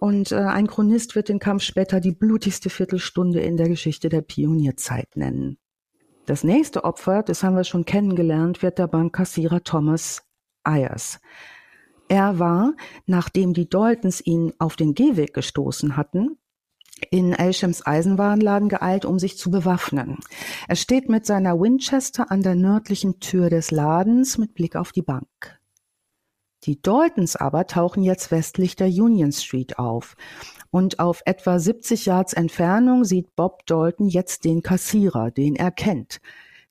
und äh, ein Chronist wird den Kampf später die blutigste Viertelstunde in der Geschichte der Pionierzeit nennen. Das nächste Opfer, das haben wir schon kennengelernt, wird der Bankkassierer Thomas Ayres. Er war, nachdem die Daltons ihn auf den Gehweg gestoßen hatten, in Elshams Eisenwarenladen geeilt, um sich zu bewaffnen. Er steht mit seiner Winchester an der nördlichen Tür des Ladens mit Blick auf die Bank. Die Daltons aber tauchen jetzt westlich der Union Street auf. Und auf etwa siebzig Yards Entfernung sieht Bob Dalton jetzt den Kassierer, den er kennt.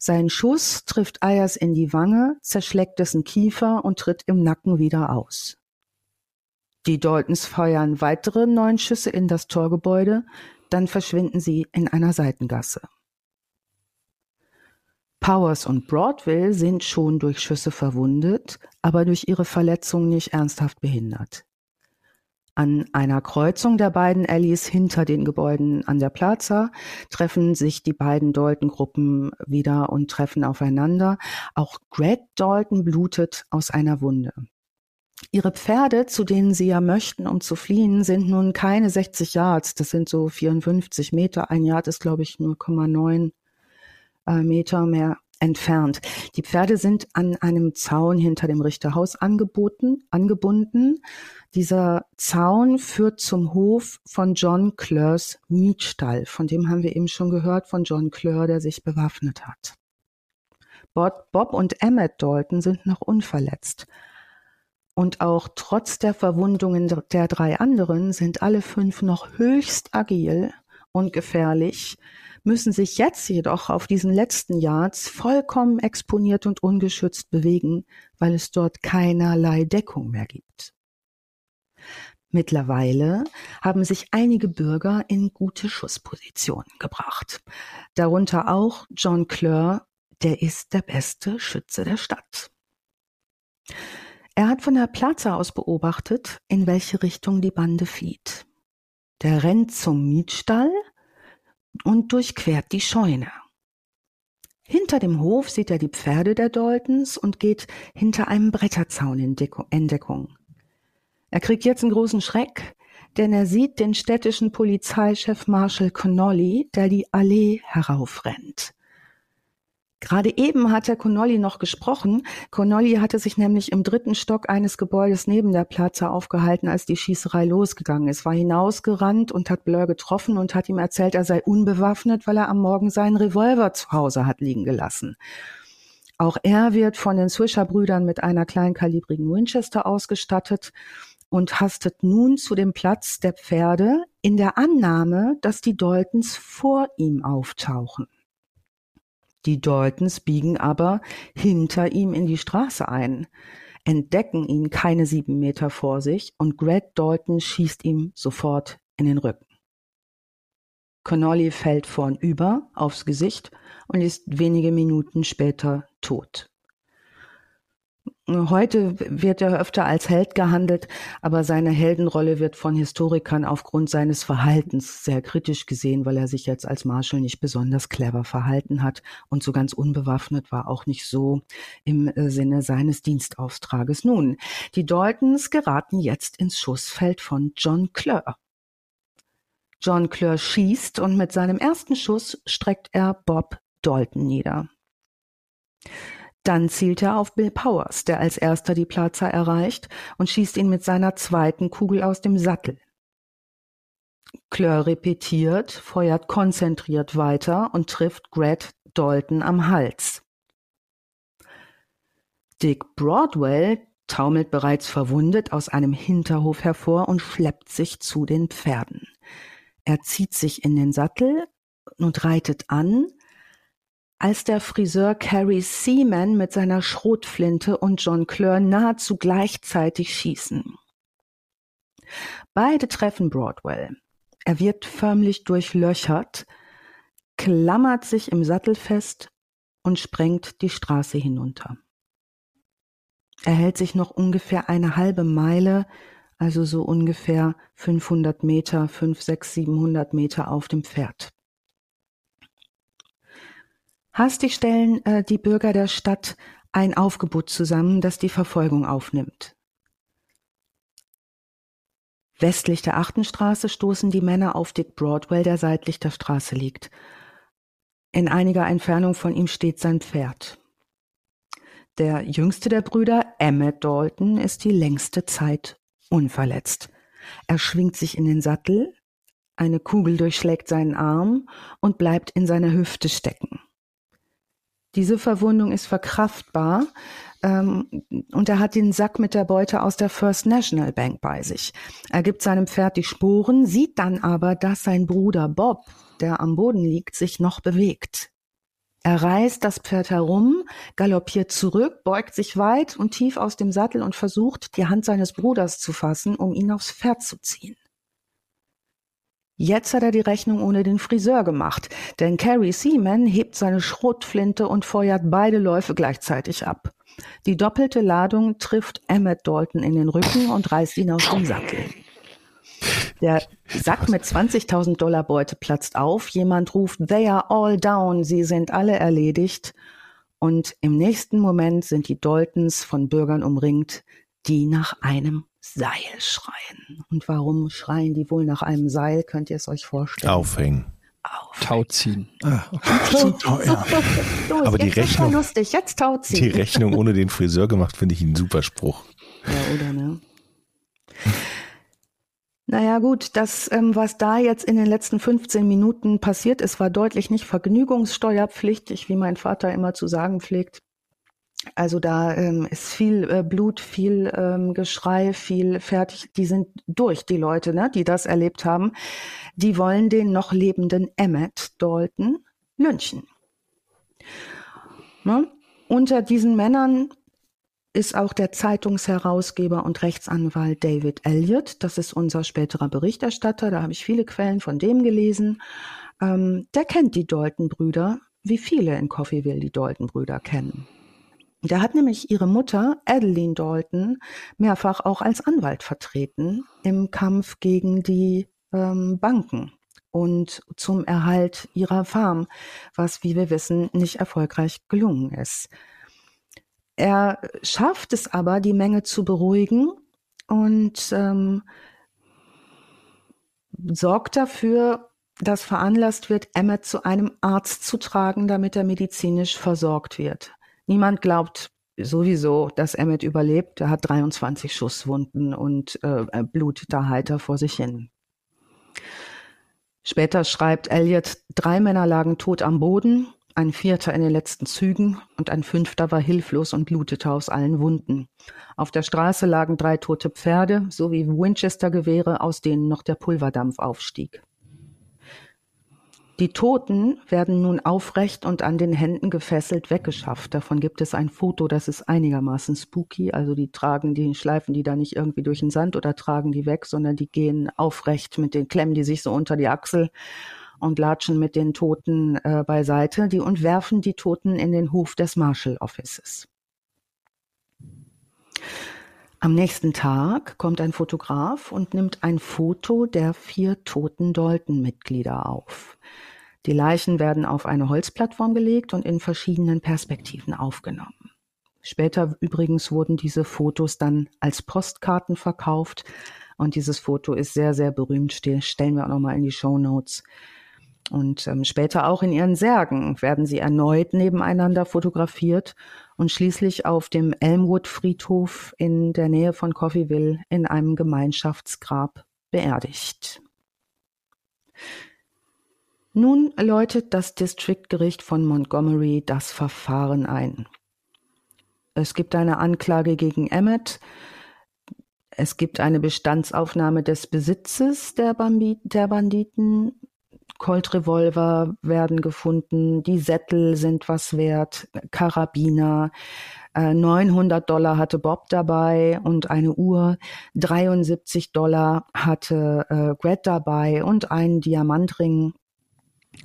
Sein Schuss trifft Ayres in die Wange, zerschlägt dessen Kiefer und tritt im Nacken wieder aus. Die Daltons feuern weitere neun Schüsse in das Torgebäude, dann verschwinden sie in einer Seitengasse. Powers und Broadwell sind schon durch Schüsse verwundet, aber durch ihre Verletzungen nicht ernsthaft behindert. An einer Kreuzung der beiden Alleys hinter den Gebäuden an der Plaza treffen sich die beiden Dalton-Gruppen wieder und treffen aufeinander. Auch Grat Dalton blutet aus einer Wunde. Ihre Pferde, zu denen sie ja möchten, um zu fliehen, sind nun keine sechzig Yards, das sind so vierundfünfzig Meter. Ein Yard ist, glaube ich, null Komma neun äh, Meter mehr entfernt. Die Pferde sind an einem Zaun hinter dem Richterhaus angeboten, angebunden. Dieser Zaun führt zum Hof von John Kloehrs Mietstall. Von dem haben wir eben schon gehört, von John Kloehr, der sich bewaffnet hat. Bob und Emmett Dalton sind noch unverletzt. Und auch trotz der Verwundungen der drei anderen sind alle fünf noch höchst agil und gefährlich, müssen sich jetzt jedoch auf diesen letzten Yards vollkommen exponiert und ungeschützt bewegen, weil es dort keinerlei Deckung mehr gibt. Mittlerweile haben sich einige Bürger in gute Schusspositionen gebracht, darunter auch John Kloehr, der ist der beste Schütze der Stadt. Er hat von der Plaza aus beobachtet, in welche Richtung die Bande flieht. Der rennt zum Mietstall und durchquert die Scheune. Hinter dem Hof sieht er die Pferde der Daltons und geht hinter einem Bretterzaun in Deckung. Er kriegt jetzt einen großen Schreck, denn er sieht den städtischen Polizeichef Marshal Connolly, der die Allee heraufrennt. Gerade eben hat der Connolly noch gesprochen. Connolly hatte sich nämlich im dritten Stock eines Gebäudes neben der Plaza aufgehalten, als die Schießerei losgegangen ist, war hinausgerannt und hat Blur getroffen und hat ihm erzählt, er sei unbewaffnet, weil er am Morgen seinen Revolver zu Hause hat liegen gelassen. Auch er wird von den Swisher-Brüdern mit einer kleinkalibrigen Winchester ausgestattet und hastet nun zu dem Platz der Pferde in der Annahme, dass die Daltons vor ihm auftauchen. Die Daltons biegen aber hinter ihm in die Straße ein, entdecken ihn keine sieben Meter vor sich und Grat Dalton schießt ihm sofort in den Rücken. Connolly fällt vornüber aufs Gesicht und ist wenige Minuten später tot. Heute wird er öfter als Held gehandelt, aber seine Heldenrolle wird von Historikern aufgrund seines Verhaltens sehr kritisch gesehen, weil er sich jetzt als Marshal nicht besonders clever verhalten hat und so ganz unbewaffnet war, auch nicht so im Sinne seines Dienstauftrages. Nun, die Daltons geraten jetzt ins Schussfeld von John Kloehr. John Kloehr schießt und mit seinem ersten Schuss streckt er Bob Dalton nieder. Dann zielt er auf Bill Powers, der als erster die Plaza erreicht, und schießt ihn mit seiner zweiten Kugel aus dem Sattel. Kloehr repetiert, feuert konzentriert weiter und trifft Grat Dalton am Hals. Dick Broadwell taumelt bereits verwundet aus einem Hinterhof hervor und schleppt sich zu den Pferden. Er zieht sich in den Sattel und reitet an, als der Friseur Carey Seaman mit seiner Schrotflinte und John Kloehr nahezu gleichzeitig schießen. Beide treffen Broadwell. Er wird förmlich durchlöchert, klammert sich im Sattel fest und sprengt die Straße hinunter. Er hält sich noch ungefähr eine halbe Meile, also so ungefähr fünfhundert Meter, fünf, sechs, siebenhundert Meter auf dem Pferd. Hastig stellen äh, die Bürger der Stadt ein Aufgebot zusammen, das die Verfolgung aufnimmt. Westlich der achten Straße stoßen die Männer auf Dick Broadwell, der seitlich der Straße liegt. In einiger Entfernung von ihm steht sein Pferd. Der jüngste der Brüder, Emmett Dalton, ist die längste Zeit unverletzt. Er schwingt sich in den Sattel, eine Kugel durchschlägt seinen Arm und bleibt in seiner Hüfte stecken. Diese Verwundung ist verkraftbar ähm, und er hat den Sack mit der Beute aus der First National Bank bei sich. Er gibt seinem Pferd die Sporen, sieht dann aber, dass sein Bruder Bob, der am Boden liegt, sich noch bewegt. Er reißt das Pferd herum, galoppiert zurück, beugt sich weit und tief aus dem Sattel und versucht, die Hand seines Bruders zu fassen, um ihn aufs Pferd zu ziehen. Jetzt hat er die Rechnung ohne den Friseur gemacht, denn Carey Seaman hebt seine Schrotflinte und feuert beide Läufe gleichzeitig ab. Die doppelte Ladung trifft Emmett Dalton in den Rücken und reißt ihn aus dem Sattel. Der Sack mit zwanzigtausend Dollar Beute platzt auf, jemand ruft, "They are all down, sie sind alle erledigt." Und im nächsten Moment sind die Daltons von Bürgern umringt, die nach einem Seil schreien. Und warum schreien die wohl nach einem Seil, könnt ihr es euch vorstellen? Aufhängen. Auf. Tau ziehen. Ah, okay. Oh, ja. Los, aber die Rechnung, lustig, jetzt Tau ziehen. Die Rechnung ohne den Friseur gemacht, finde ich einen super Spruch. Ja, oder ne? Naja gut, das, ähm, was da jetzt in den letzten fünfzehn Minuten passiert ist, war deutlich nicht vergnügungssteuerpflichtig, wie mein Vater immer zu sagen pflegt. Also da ähm, ist viel äh, Blut, viel ähm, Geschrei, viel fertig. Die sind durch, die Leute, ne, die das erlebt haben. Die wollen den noch lebenden Emmett Dalton lynchen. Ne? Unter diesen Männern ist auch der Zeitungsherausgeber und Rechtsanwalt David Elliott. Das ist unser späterer Berichterstatter. Da habe ich viele Quellen von dem gelesen. Ähm, der kennt die Dalton-Brüder, wie viele in Coffeyville die Dalton-Brüder kennen. Der hat nämlich ihre Mutter, Adeline Dalton, mehrfach auch als Anwalt vertreten im Kampf gegen die ähm, Banken und zum Erhalt ihrer Farm, was, wie wir wissen, nicht erfolgreich gelungen ist. Er schafft es aber, die Menge zu beruhigen und ähm, sorgt dafür, dass veranlasst wird, Emmett zu einem Arzt zu tragen, damit er medizinisch versorgt wird. Niemand glaubt sowieso, dass Emmett überlebt. Er hat dreiundzwanzig Schusswunden und äh, blutet da heiter vor sich hin. Später schreibt Elliott, drei Männer lagen tot am Boden, ein vierter in den letzten Zügen und ein fünfter war hilflos und blutete aus allen Wunden. Auf der Straße lagen drei tote Pferde sowie Winchester-Gewehre, aus denen noch der Pulverdampf aufstieg. Die Toten werden nun aufrecht und an den Händen gefesselt weggeschafft. Davon gibt es ein Foto, das ist einigermaßen spooky. Also die tragen, die schleifen die da nicht irgendwie durch den Sand oder tragen die weg, sondern die gehen aufrecht mit den Klemmen, die sich so unter die Achsel und latschen mit den Toten äh, beiseite die, und werfen die Toten in den Hof des Marshal Offices. Am nächsten Tag kommt ein Fotograf und nimmt ein Foto der vier toten Dalton-Mitglieder auf. Die Leichen werden auf eine Holzplattform gelegt und in verschiedenen Perspektiven aufgenommen. Später übrigens wurden diese Fotos dann als Postkarten verkauft und dieses Foto ist sehr, sehr berühmt, stellen wir auch nochmal in die Shownotes. Und ähm, später auch in ihren Särgen werden sie erneut nebeneinander fotografiert und schließlich auf dem Elmwood-Friedhof in der Nähe von Coffeyville in einem Gemeinschaftsgrab beerdigt. Nun läutet das Distriktgericht von Montgomery das Verfahren ein. Es gibt eine Anklage gegen Emmett. Es gibt eine Bestandsaufnahme des Besitzes der, Bambi- der Banditen. Colt-Revolver werden gefunden, die Sättel sind was wert, Karabiner, neunhundert Dollar hatte Bob dabei und eine Uhr, dreiundsiebzig Dollar hatte äh, Grat dabei und einen Diamantring.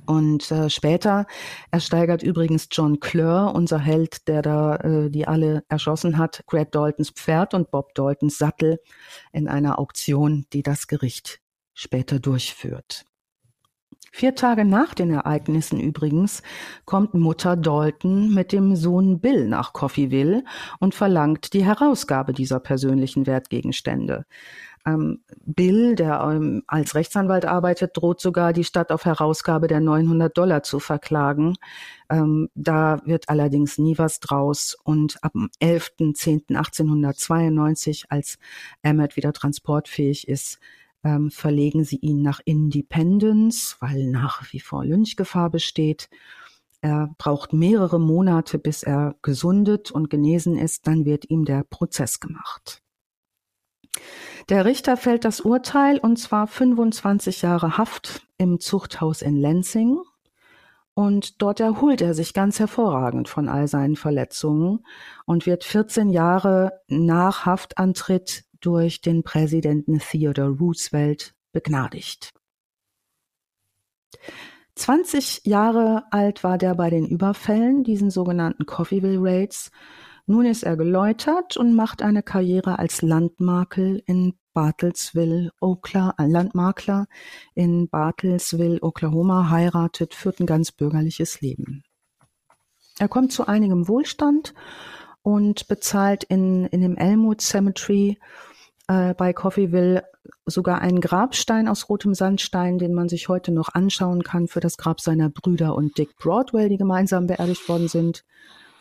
Und äh, später ersteigert übrigens John Kloehr, unser Held, der da äh, die alle erschossen hat, Grat Daltons Pferd und Bob Daltons Sattel in einer Auktion, die das Gericht später durchführt. Vier Tage nach den Ereignissen übrigens kommt Mutter Dalton mit dem Sohn Bill nach Coffeyville und verlangt die Herausgabe dieser persönlichen Wertgegenstände. Ähm, Bill, der ähm, als Rechtsanwalt arbeitet, droht sogar, die Stadt auf Herausgabe der neunhundert Dollar zu verklagen. Ähm, da wird allerdings nie was draus und ab dem elften zehnten achtzehnhundertzweiundneunzig, als Emmett wieder transportfähig ist, Ähm, verlegen sie ihn nach Independence, weil nach wie vor Lynchgefahr besteht. Er braucht mehrere Monate, bis er gesundet und genesen ist. Dann wird ihm der Prozess gemacht. Der Richter fällt das Urteil, und zwar fünfundzwanzig Jahre Haft im Zuchthaus in Lansing und dort erholt er sich ganz hervorragend von all seinen Verletzungen und wird vierzehn Jahre nach Haftantritt durch den Präsidenten Theodore Roosevelt begnadigt. zwanzig Jahre alt war der bei den Überfällen, diesen sogenannten Coffeyville Raids. Nun ist er geläutert und macht eine Karriere als Landmakler in Bartlesville, Oklahoma, Landmakler in Bartlesville, Oklahoma, heiratet, führt ein ganz bürgerliches Leben. Er kommt zu einigem Wohlstand und bezahlt in, in dem Elmwood Cemetery äh, bei Coffeyville sogar einen Grabstein aus rotem Sandstein, den man sich heute noch anschauen kann, für das Grab seiner Brüder und Dick Broadwell, die gemeinsam beerdigt worden sind.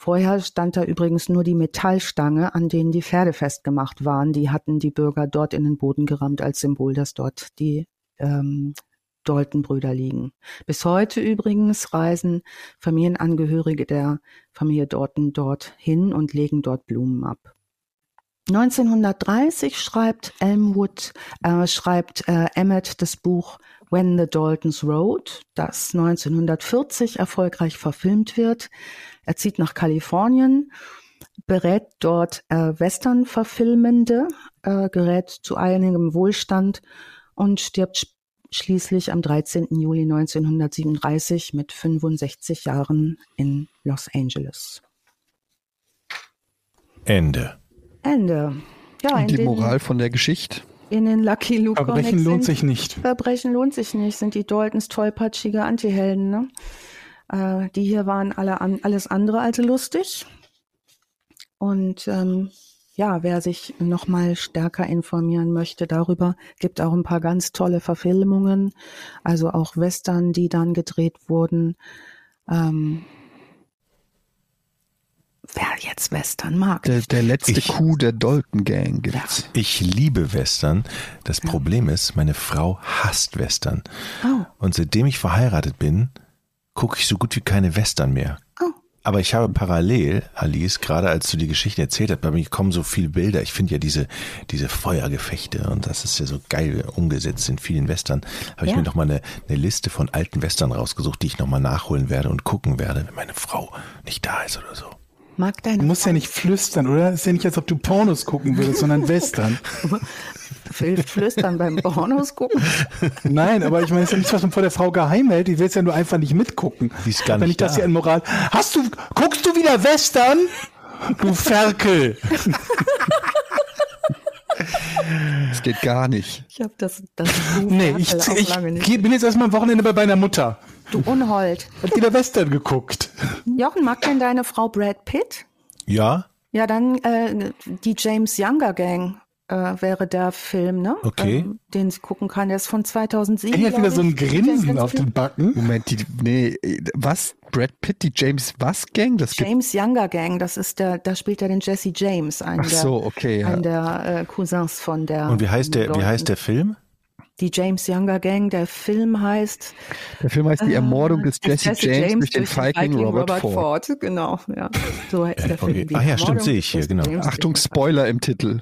Vorher stand da übrigens nur die Metallstange, an denen die Pferde festgemacht waren. Die hatten die Bürger dort in den Boden gerammt als Symbol, dass dort die ähm, Dalton-Brüder liegen. Bis heute übrigens reisen Familienangehörige der Familie Dalton dort hin und legen dort Blumen ab. neunzehnhundertdreißig schreibt Elmwood, äh, schreibt äh, Emmett das Buch When the Daltons Rode, das neunzehnhundertvierzig erfolgreich verfilmt wird. Er zieht nach Kalifornien, berät dort äh, Western-Verfilmende, äh, gerät zu einigem Wohlstand und stirbt sch- schließlich am dreizehnten Juli neunzehnhundertsiebenunddreißig mit fünfundsechzig Jahren in Los Angeles. Ende. Ende. Ja, und die den, Moral von der Geschichte? In den Lucky Luke Verbrechen lohnt sich nicht. Verbrechen lohnt sich nicht, sind die Daltons tollpatschige Antihelden, ne? Äh, die hier waren alle an, alles andere als lustig. Und ähm, ja, wer sich nochmal stärker informieren möchte darüber, gibt auch ein paar ganz tolle Verfilmungen, also auch Western, die dann gedreht wurden. Ähm, Wer jetzt Western mag. Der, der letzte ich, Coup der Dalton Gang gibt's. Ja. Ich liebe Western. Das ja. Problem ist, meine Frau hasst Western. Oh. Und seitdem ich verheiratet bin, gucke ich so gut wie keine Western mehr. Oh. Aber ich habe parallel, Alice, gerade als du die Geschichte erzählt hast, bei mir kommen so viele Bilder. Ich finde ja diese, diese Feuergefechte und das ist ja so geil umgesetzt in vielen Western. Habe ja. ich mir nochmal eine, eine Liste von alten Western rausgesucht, die ich nochmal nachholen werde und gucken werde, wenn meine Frau nicht da ist oder so. Mag deine du musst Frau. Ja nicht flüstern, oder? Ist ja nicht, als ob du Pornos gucken würdest, sondern Western. Hilft flüstern beim Pornos gucken? Nein, aber ich meine, es ist ja nichts, was man vor der Frau geheim hält. Die will es ja nur einfach nicht mitgucken. Die ist gar nicht Wenn ich da. das hier in Moral... Hast du... Guckst du wieder Western? Du Ferkel! Das geht gar nicht. Ich habe das... das nee, ich, ich, ich bin jetzt erstmal am Wochenende bei meiner Mutter. Du Unhold. Hat wieder Western geguckt. Jochen, mag denn deine Frau Brad Pitt? Ja. Ja, dann äh, die James Younger Gang äh, wäre der Film, ne? Okay. Ähm, den sie gucken kann. Der ist von zweitausendsieben. Er hat wieder so ein Grinsen auf den Backen. Moment, die, nee, was? Brad Pitt, die James was Gang? Das James gibt... Younger Gang, das ist der, da spielt er den Jesse James, einen Ach so, okay, der, ja. einen der äh, Cousins von der. Und wie heißt der, wie heißt der Film? Die James Younger Gang, der Film heißt... Der Film heißt Die Ermordung äh, des Jesse, Jesse James, James durch den Viking Robert, Robert Ford. Ford. Genau, ja. So heißt der Film. Okay. Ah ja, stimmt, sehe ich hier, genau. James Achtung, Spoiler im Titel.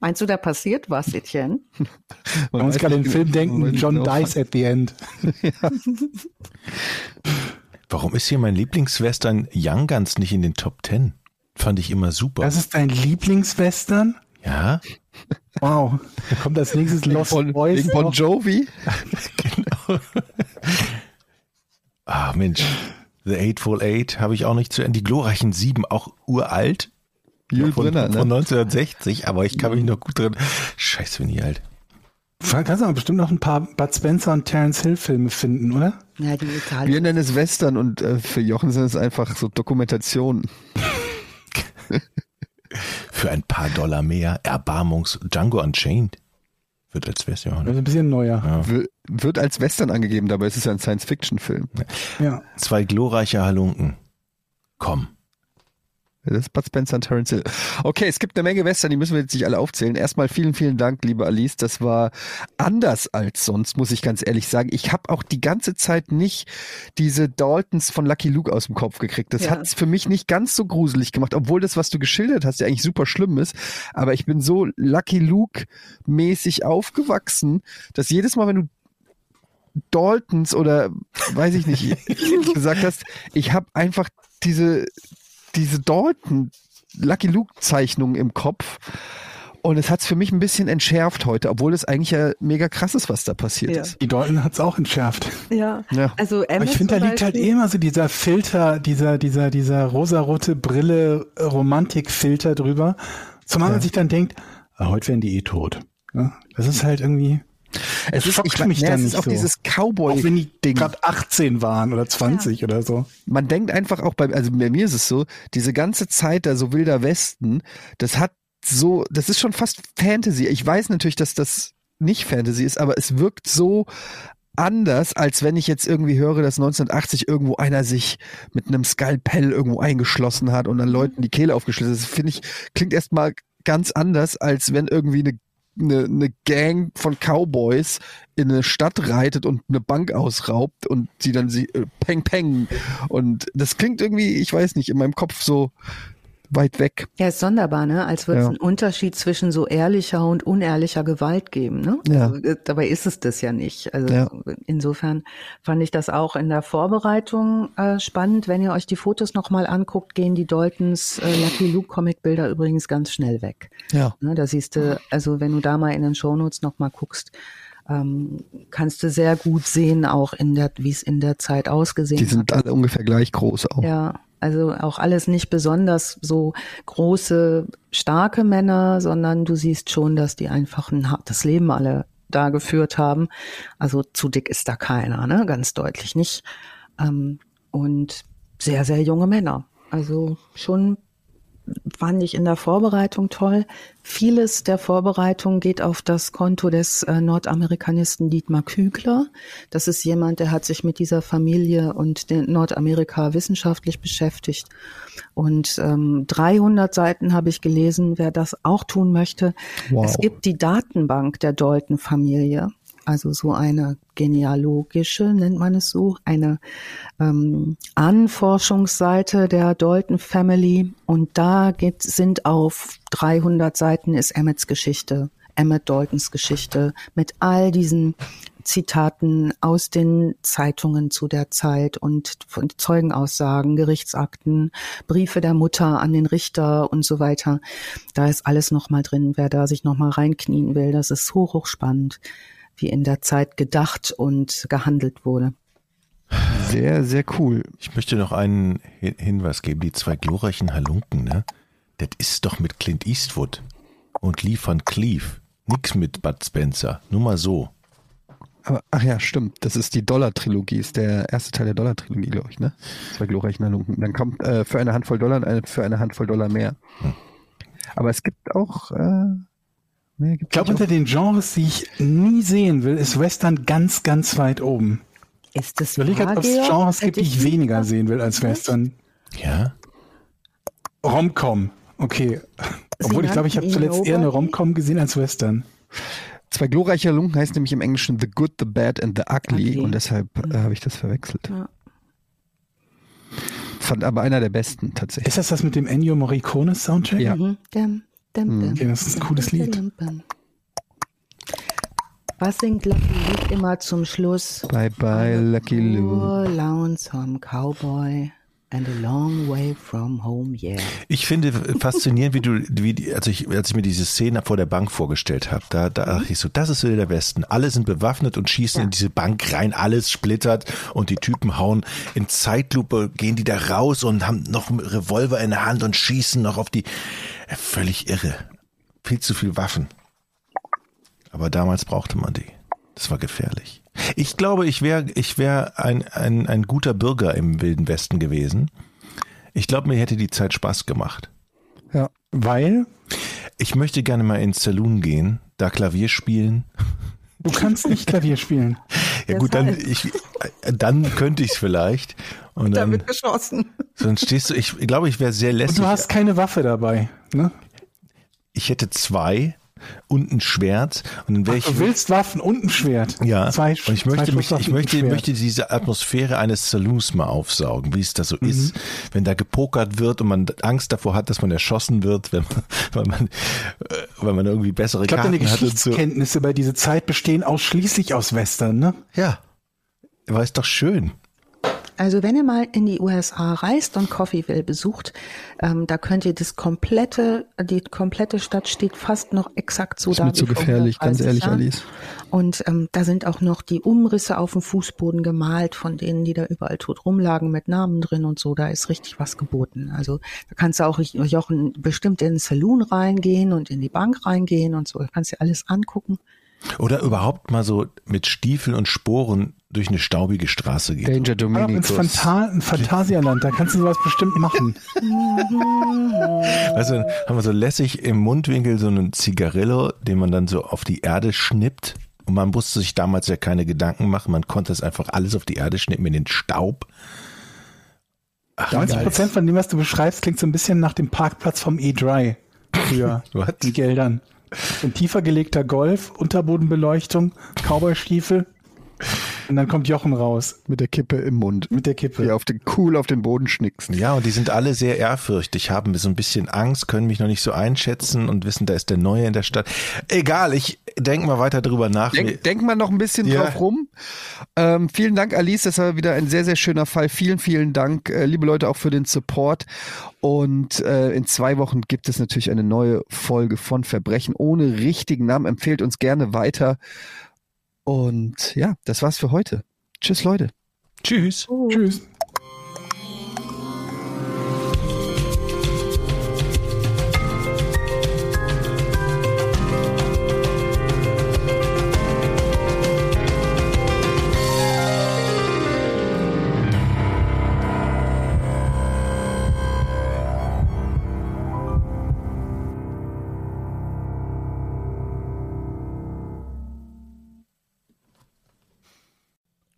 Meinst du, da passiert was, Etienne? Man muss gerade den Film denken, John dies at the end. Ja. Warum ist hier mein Lieblingswestern Young Guns nicht in den Top Ten? Fand ich immer super. Das ist dein Lieblingswestern? Ja. Wow, da kommt als nächstes Lost Boys von Bon Jovi. Genau. Ah, Mensch. The Eightfold Eight habe ich auch nicht zu Ende. Die glorreichen Sieben, auch uralt. Von, Brunner, von, ne? von neunzehnhundertsechzig, aber ich kann mich noch gut drin. Scheiße, bin ich alt. Kannst du aber bestimmt noch ein paar Bud Spencer und Terence Hill Filme finden, oder? Ja, die Italien. Wir nennen es Western und äh, für Jochen sind es einfach so Dokumentationen. Für ein paar Dollar mehr Erbarmungs Django Unchained wird als Western. Das ist ein bisschen neuer. Ja. Wir, wird als Western angegeben, dabei ist es ja ein Science-Fiction-Film. Ja. Zwei glorreiche Halunken. Komm. Das ist Bud Spencer und Terence Hill. Okay, es gibt eine Menge Western, die müssen wir jetzt nicht alle aufzählen. Erstmal vielen, vielen Dank, liebe Alice. Das war anders als sonst, muss ich ganz ehrlich sagen. Ich habe auch die ganze Zeit nicht diese Daltons von Lucky Luke aus dem Kopf gekriegt. Das ja. hat es für mich nicht ganz so gruselig gemacht, obwohl das, was du geschildert hast, ja eigentlich super schlimm ist. Aber ich bin so Lucky Luke-mäßig aufgewachsen, dass jedes Mal, wenn du Daltons oder weiß ich nicht, gesagt hast, ich habe einfach diese, diese Dalton Lucky Luke Zeichnung im Kopf. Und es hat es für mich ein bisschen entschärft heute, obwohl es eigentlich ja mega krass ist, was da passiert ja. ist. Die Dalton hat es auch entschärft. Ja, ja. Also Emmett, aber ich finde, da liegt halt eh immer so dieser Filter, dieser, dieser, dieser rosarote Brille Romantikfilter drüber, zumal ja. man sich dann denkt, ah, heute wären die eh tot. Ja? Das ist halt irgendwie. Es ist, ich, mich ja, dann es ist nicht auch so. Dieses Cowboy-Ding. Auch wenn die gerade achtzehn waren oder zwanzig ja. oder so. Man denkt einfach auch, bei, also bei mir ist es so, diese ganze Zeit da so wilder Westen, das hat so, das ist schon fast Fantasy. Ich weiß natürlich, dass das nicht Fantasy ist, aber es wirkt so anders, als wenn ich jetzt irgendwie höre, dass neunzehnhundertachtzig irgendwo einer sich mit einem Skalpell irgendwo eingeschlossen hat und dann Leuten die Kehle aufgeschlitzt ist. Das finde ich, klingt erstmal ganz anders, als wenn irgendwie eine Eine, eine Gang von Cowboys in eine Stadt reitet und eine Bank ausraubt und die dann sie äh, peng peng, und das klingt irgendwie, ich weiß nicht, in meinem Kopf so weit weg. Ja, ist sonderbar, ne? Als würde es ja. einen Unterschied zwischen so ehrlicher und unehrlicher Gewalt geben, ne? Ja. Also, dabei ist es das ja nicht. Also ja. insofern fand ich das auch in der Vorbereitung äh, spannend. Wenn ihr euch die Fotos nochmal anguckt, gehen die Daltons äh, Lucky Luke Comic-Bilder übrigens ganz schnell weg. Ja. Ne, da siehst du, also wenn du da mal in den Shownotes nochmal guckst, ähm, kannst du sehr gut sehen, auch in der, wie es in der Zeit ausgesehen hat. Die sind hat. alle ungefähr gleich groß auch. Ja. Also auch alles nicht besonders so große, starke Männer, sondern du siehst schon, dass die einfach ein hartes Leben alle da geführt haben. Also zu dick ist da keiner, ne? Ganz deutlich nicht. Und sehr, sehr junge Männer. Also schon fand ich in der Vorbereitung toll. Vieles der Vorbereitung geht auf das Konto des äh, Nordamerikanisten Dietmar Kügler. Das ist jemand, der hat sich mit dieser Familie und den Nordamerika wissenschaftlich beschäftigt. Und ähm, dreihundert Seiten habe ich gelesen, wer das auch tun möchte. Wow. Es gibt die Datenbank der Dalton-Familie, also so eine genealogische, nennt man es so, eine ähm, Ahnenforschungsseite der Dalton Family. Und da geht, sind auf dreihundert Seiten ist Emmets Geschichte, Emmett Daltons Geschichte, mit all diesen Zitaten aus den Zeitungen zu der Zeit und Zeugenaussagen, Gerichtsakten, Briefe der Mutter an den Richter und so weiter. Da ist alles nochmal drin, wer da sich nochmal reinknien will. Das ist hoch, hoch spannend, wie in der Zeit gedacht und gehandelt wurde. Sehr, sehr cool. Ich möchte noch einen Hin- Hinweis geben, die zwei glorreichen Halunken, ne? Das ist doch mit Clint Eastwood und Lee Van Cleef. Nix mit Bud Spencer, nur mal so. Aber, ach ja, stimmt, das ist die Dollar-Trilogie, ist der erste Teil der Dollar-Trilogie, glaube ich, ne? Zwei glorreichen Halunken. Dann kommt äh, für eine Handvoll Dollar und eine, für eine Handvoll Dollar mehr. Hm. Aber es gibt auch... Äh, Nee, ich glaube, unter den Genres, die ich nie sehen will, ist Western ganz, ganz weit oben. Ist das Überleg halt, ob es Genres gibt, die ich weniger sehen will als Western. Ja. Rom-Com. Okay. Sie Obwohl, ich glaube, ich habe zuletzt eher eine Rom-Com gesehen als Western. Zwei glorreiche Halunken heißt nämlich im Englischen The Good, The Bad and The Ugly. Okay. Und deshalb äh, habe ich das verwechselt. Ja. Fand aber einer der besten tatsächlich. Ist das das mit dem Ennio Morricone Soundtrack? Ja. Mhm. Damn. Dämpfen. Okay, das ist ein cooles Lied. Was singt Lucky Luke immer zum Schluss? Bye bye Lucky Luke. Lonesome Cowboy and a long way from home, yeah. Ich finde faszinierend, wie du, wie, als, ich, als ich mir diese Szene vor der Bank vorgestellt habe, da dachte ich so, das ist wieder der Westen. Alle sind bewaffnet und schießen ja. in diese Bank rein, alles splittert und die Typen hauen in Zeitlupe, gehen die da raus und haben noch einen Revolver in der Hand und schießen noch auf die... Völlig irre. Viel zu viel Waffen. Aber damals brauchte man die. Das war gefährlich. Ich glaube, ich wäre ich wär ein, ein, ein guter Bürger im Wilden Westen gewesen. Ich glaube, mir hätte die Zeit Spaß gemacht. Ja, weil? Ich möchte gerne mal ins Saloon gehen, da Klavier spielen. Du kannst nicht Klavier spielen. Ja gut, dann, ich, dann könnte ich es vielleicht. Und dann wird geschossen. Sonst stehst du, ich glaube, ich wäre sehr lässig. Und du hast keine Waffe dabei, ne? Ich hätte zwei und ein Schwert. Und dann wäre ich. Du willst Waffen und ein Schwert? Ja. Zwei, und ich möchte, mich, ich möchte, möchte diese Atmosphäre eines Saloons mal aufsaugen, wie es da so mhm. ist. Wenn da gepokert wird und man Angst davor hat, dass man erschossen wird, wenn man, weil, man, weil man irgendwie bessere ich glaub, Karten hat. Ich glaube, deine Geschichtskenntnisse so. Bei dieser Zeit bestehen ausschließlich aus Western, ne? Ja. war es doch schön. Also wenn ihr mal in die U S A reist und Coffeyville besucht, ähm, da könnt ihr das komplette, die komplette Stadt steht fast noch exakt so da. Das ist mir zu gefährlich, ganz ehrlich, Alice. Und ähm, da sind auch noch die Umrisse auf dem Fußboden gemalt von denen, die da überall tot rumlagen mit Namen drin und so. Da ist richtig was geboten. Also da kannst du auch, auch in, bestimmt in den Saloon reingehen und in die Bank reingehen und so. Da kannst du dir alles angucken. Oder überhaupt mal so mit Stiefeln und Sporen durch eine staubige Straße geht. Danger Dominikus. Aber ins Phanta- Phantasialand, da kannst du sowas bestimmt machen. Weißt du, haben wir so lässig im Mundwinkel so einen Zigarillo, den man dann so auf die Erde schnippt. Und man musste sich damals ja keine Gedanken machen. Man konnte es einfach alles auf die Erde schnippen in den Staub. Ach, neunzig Prozent von dem, was du beschreibst, klingt so ein bisschen nach dem Parkplatz vom E-Dry früher. Die Geldern. Ein tiefer gelegter Golf, Unterbodenbeleuchtung, Cowboystiefel. Und dann kommt Jochen raus. Mit der Kippe im Mund. Mit der Kippe. Die auf den, cool auf den Boden schnicksen. Ja, und die sind alle sehr ehrfürchtig, haben so ein bisschen Angst, können mich noch nicht so einschätzen und wissen, da ist der Neue in der Stadt. Egal, ich denke mal weiter drüber nach. Denk, denk mal noch ein bisschen ja. drauf rum. Ähm, vielen Dank, Alice, das war wieder ein sehr, sehr schöner Fall. Vielen, vielen Dank, äh, liebe Leute, auch für den Support. Und äh, in zwei Wochen gibt es natürlich eine neue Folge von Verbrechen ohne richtigen Namen. Empfehlt uns gerne weiter. Und ja, das war's für heute. Tschüss, Leute. Tschüss. Oh. Tschüss.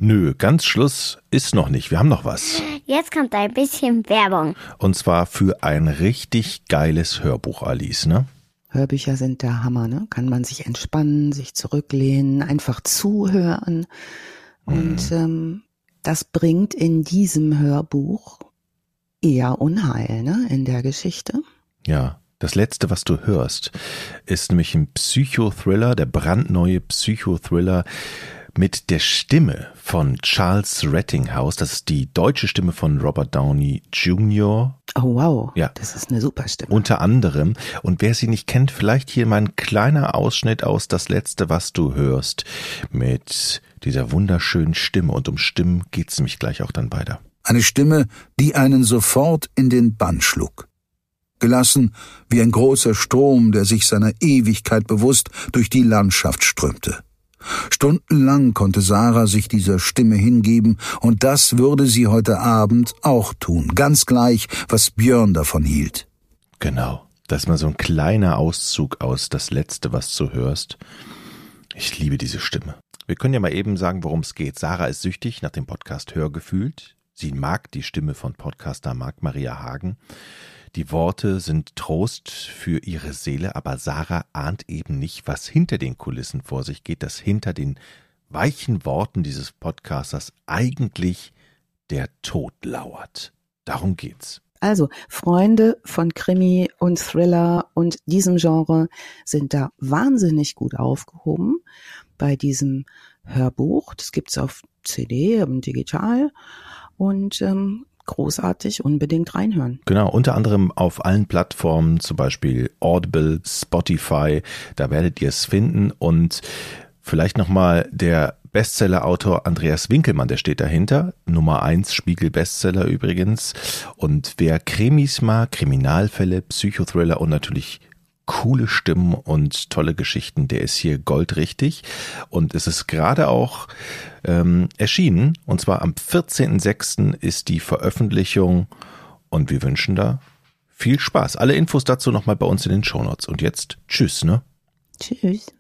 Nö, ganz Schluss ist noch nicht. Wir haben noch was. Jetzt kommt ein bisschen Werbung. Und zwar für ein richtig geiles Hörbuch, Alice, ne? Hörbücher sind der Hammer, ne? Kann man sich entspannen, sich zurücklehnen, einfach zuhören. Und hm. ähm, das bringt in diesem Hörbuch eher Unheil, ne? In der Geschichte. Ja. Das letzte, was du hörst, ist nämlich ein Psychothriller, der brandneue Psychothriller mit der Stimme von Charles Rettinghaus. Das ist die deutsche Stimme von Robert Downey Junior Oh wow, ja. Das ist eine super Stimme. Unter anderem. Und wer sie nicht kennt, vielleicht hier mal ein kleiner Ausschnitt aus Das Letzte, was du hörst, mit dieser wunderschönen Stimme. Und um Stimmen geht es nämlich gleich auch dann weiter. Eine Stimme, die einen sofort in den Bann schlug. Gelassen wie ein großer Strom, der sich seiner Ewigkeit bewusst durch die Landschaft strömte. Stundenlang konnte Sarah sich dieser Stimme hingeben, und das würde sie heute Abend auch tun, ganz gleich, was Björn davon hielt. Genau, das ist mal so ein kleiner Auszug aus Das Letzte, was du hörst. Ich liebe diese Stimme. Wir können ja mal eben sagen, worum es geht. Sarah ist süchtig nach dem Podcast Hörgefühlt. Sie mag die Stimme von Podcaster Marc-Maria Hagen. Die Worte sind Trost für ihre Seele, aber Sarah ahnt eben nicht, was hinter den Kulissen vor sich geht, dass hinter den weichen Worten dieses Podcasters eigentlich der Tod lauert. Darum geht's. Also, Freunde von Krimi und Thriller und diesem Genre sind da wahnsinnig gut aufgehoben bei diesem Hörbuch. Das gibt's auf C D, digital und ähm, großartig, unbedingt reinhören. Genau, unter anderem auf allen Plattformen, zum Beispiel Audible, Spotify, da werdet ihr es finden. Und vielleicht nochmal der Bestseller-Autor Andreas Winkelmann, der steht dahinter, Nummer eins Spiegel-Bestseller übrigens. Und wer Krimis mag, Kriminalfälle, Psychothriller und natürlich coole Stimmen und tolle Geschichten, der ist hier goldrichtig. Und es ist gerade auch ähm, erschienen, und zwar am vierzehnten sechsten ist die Veröffentlichung, und wir wünschen da viel Spaß. Alle Infos dazu nochmal bei uns in den Shownotes. Und jetzt tschüss, ne? Tschüss.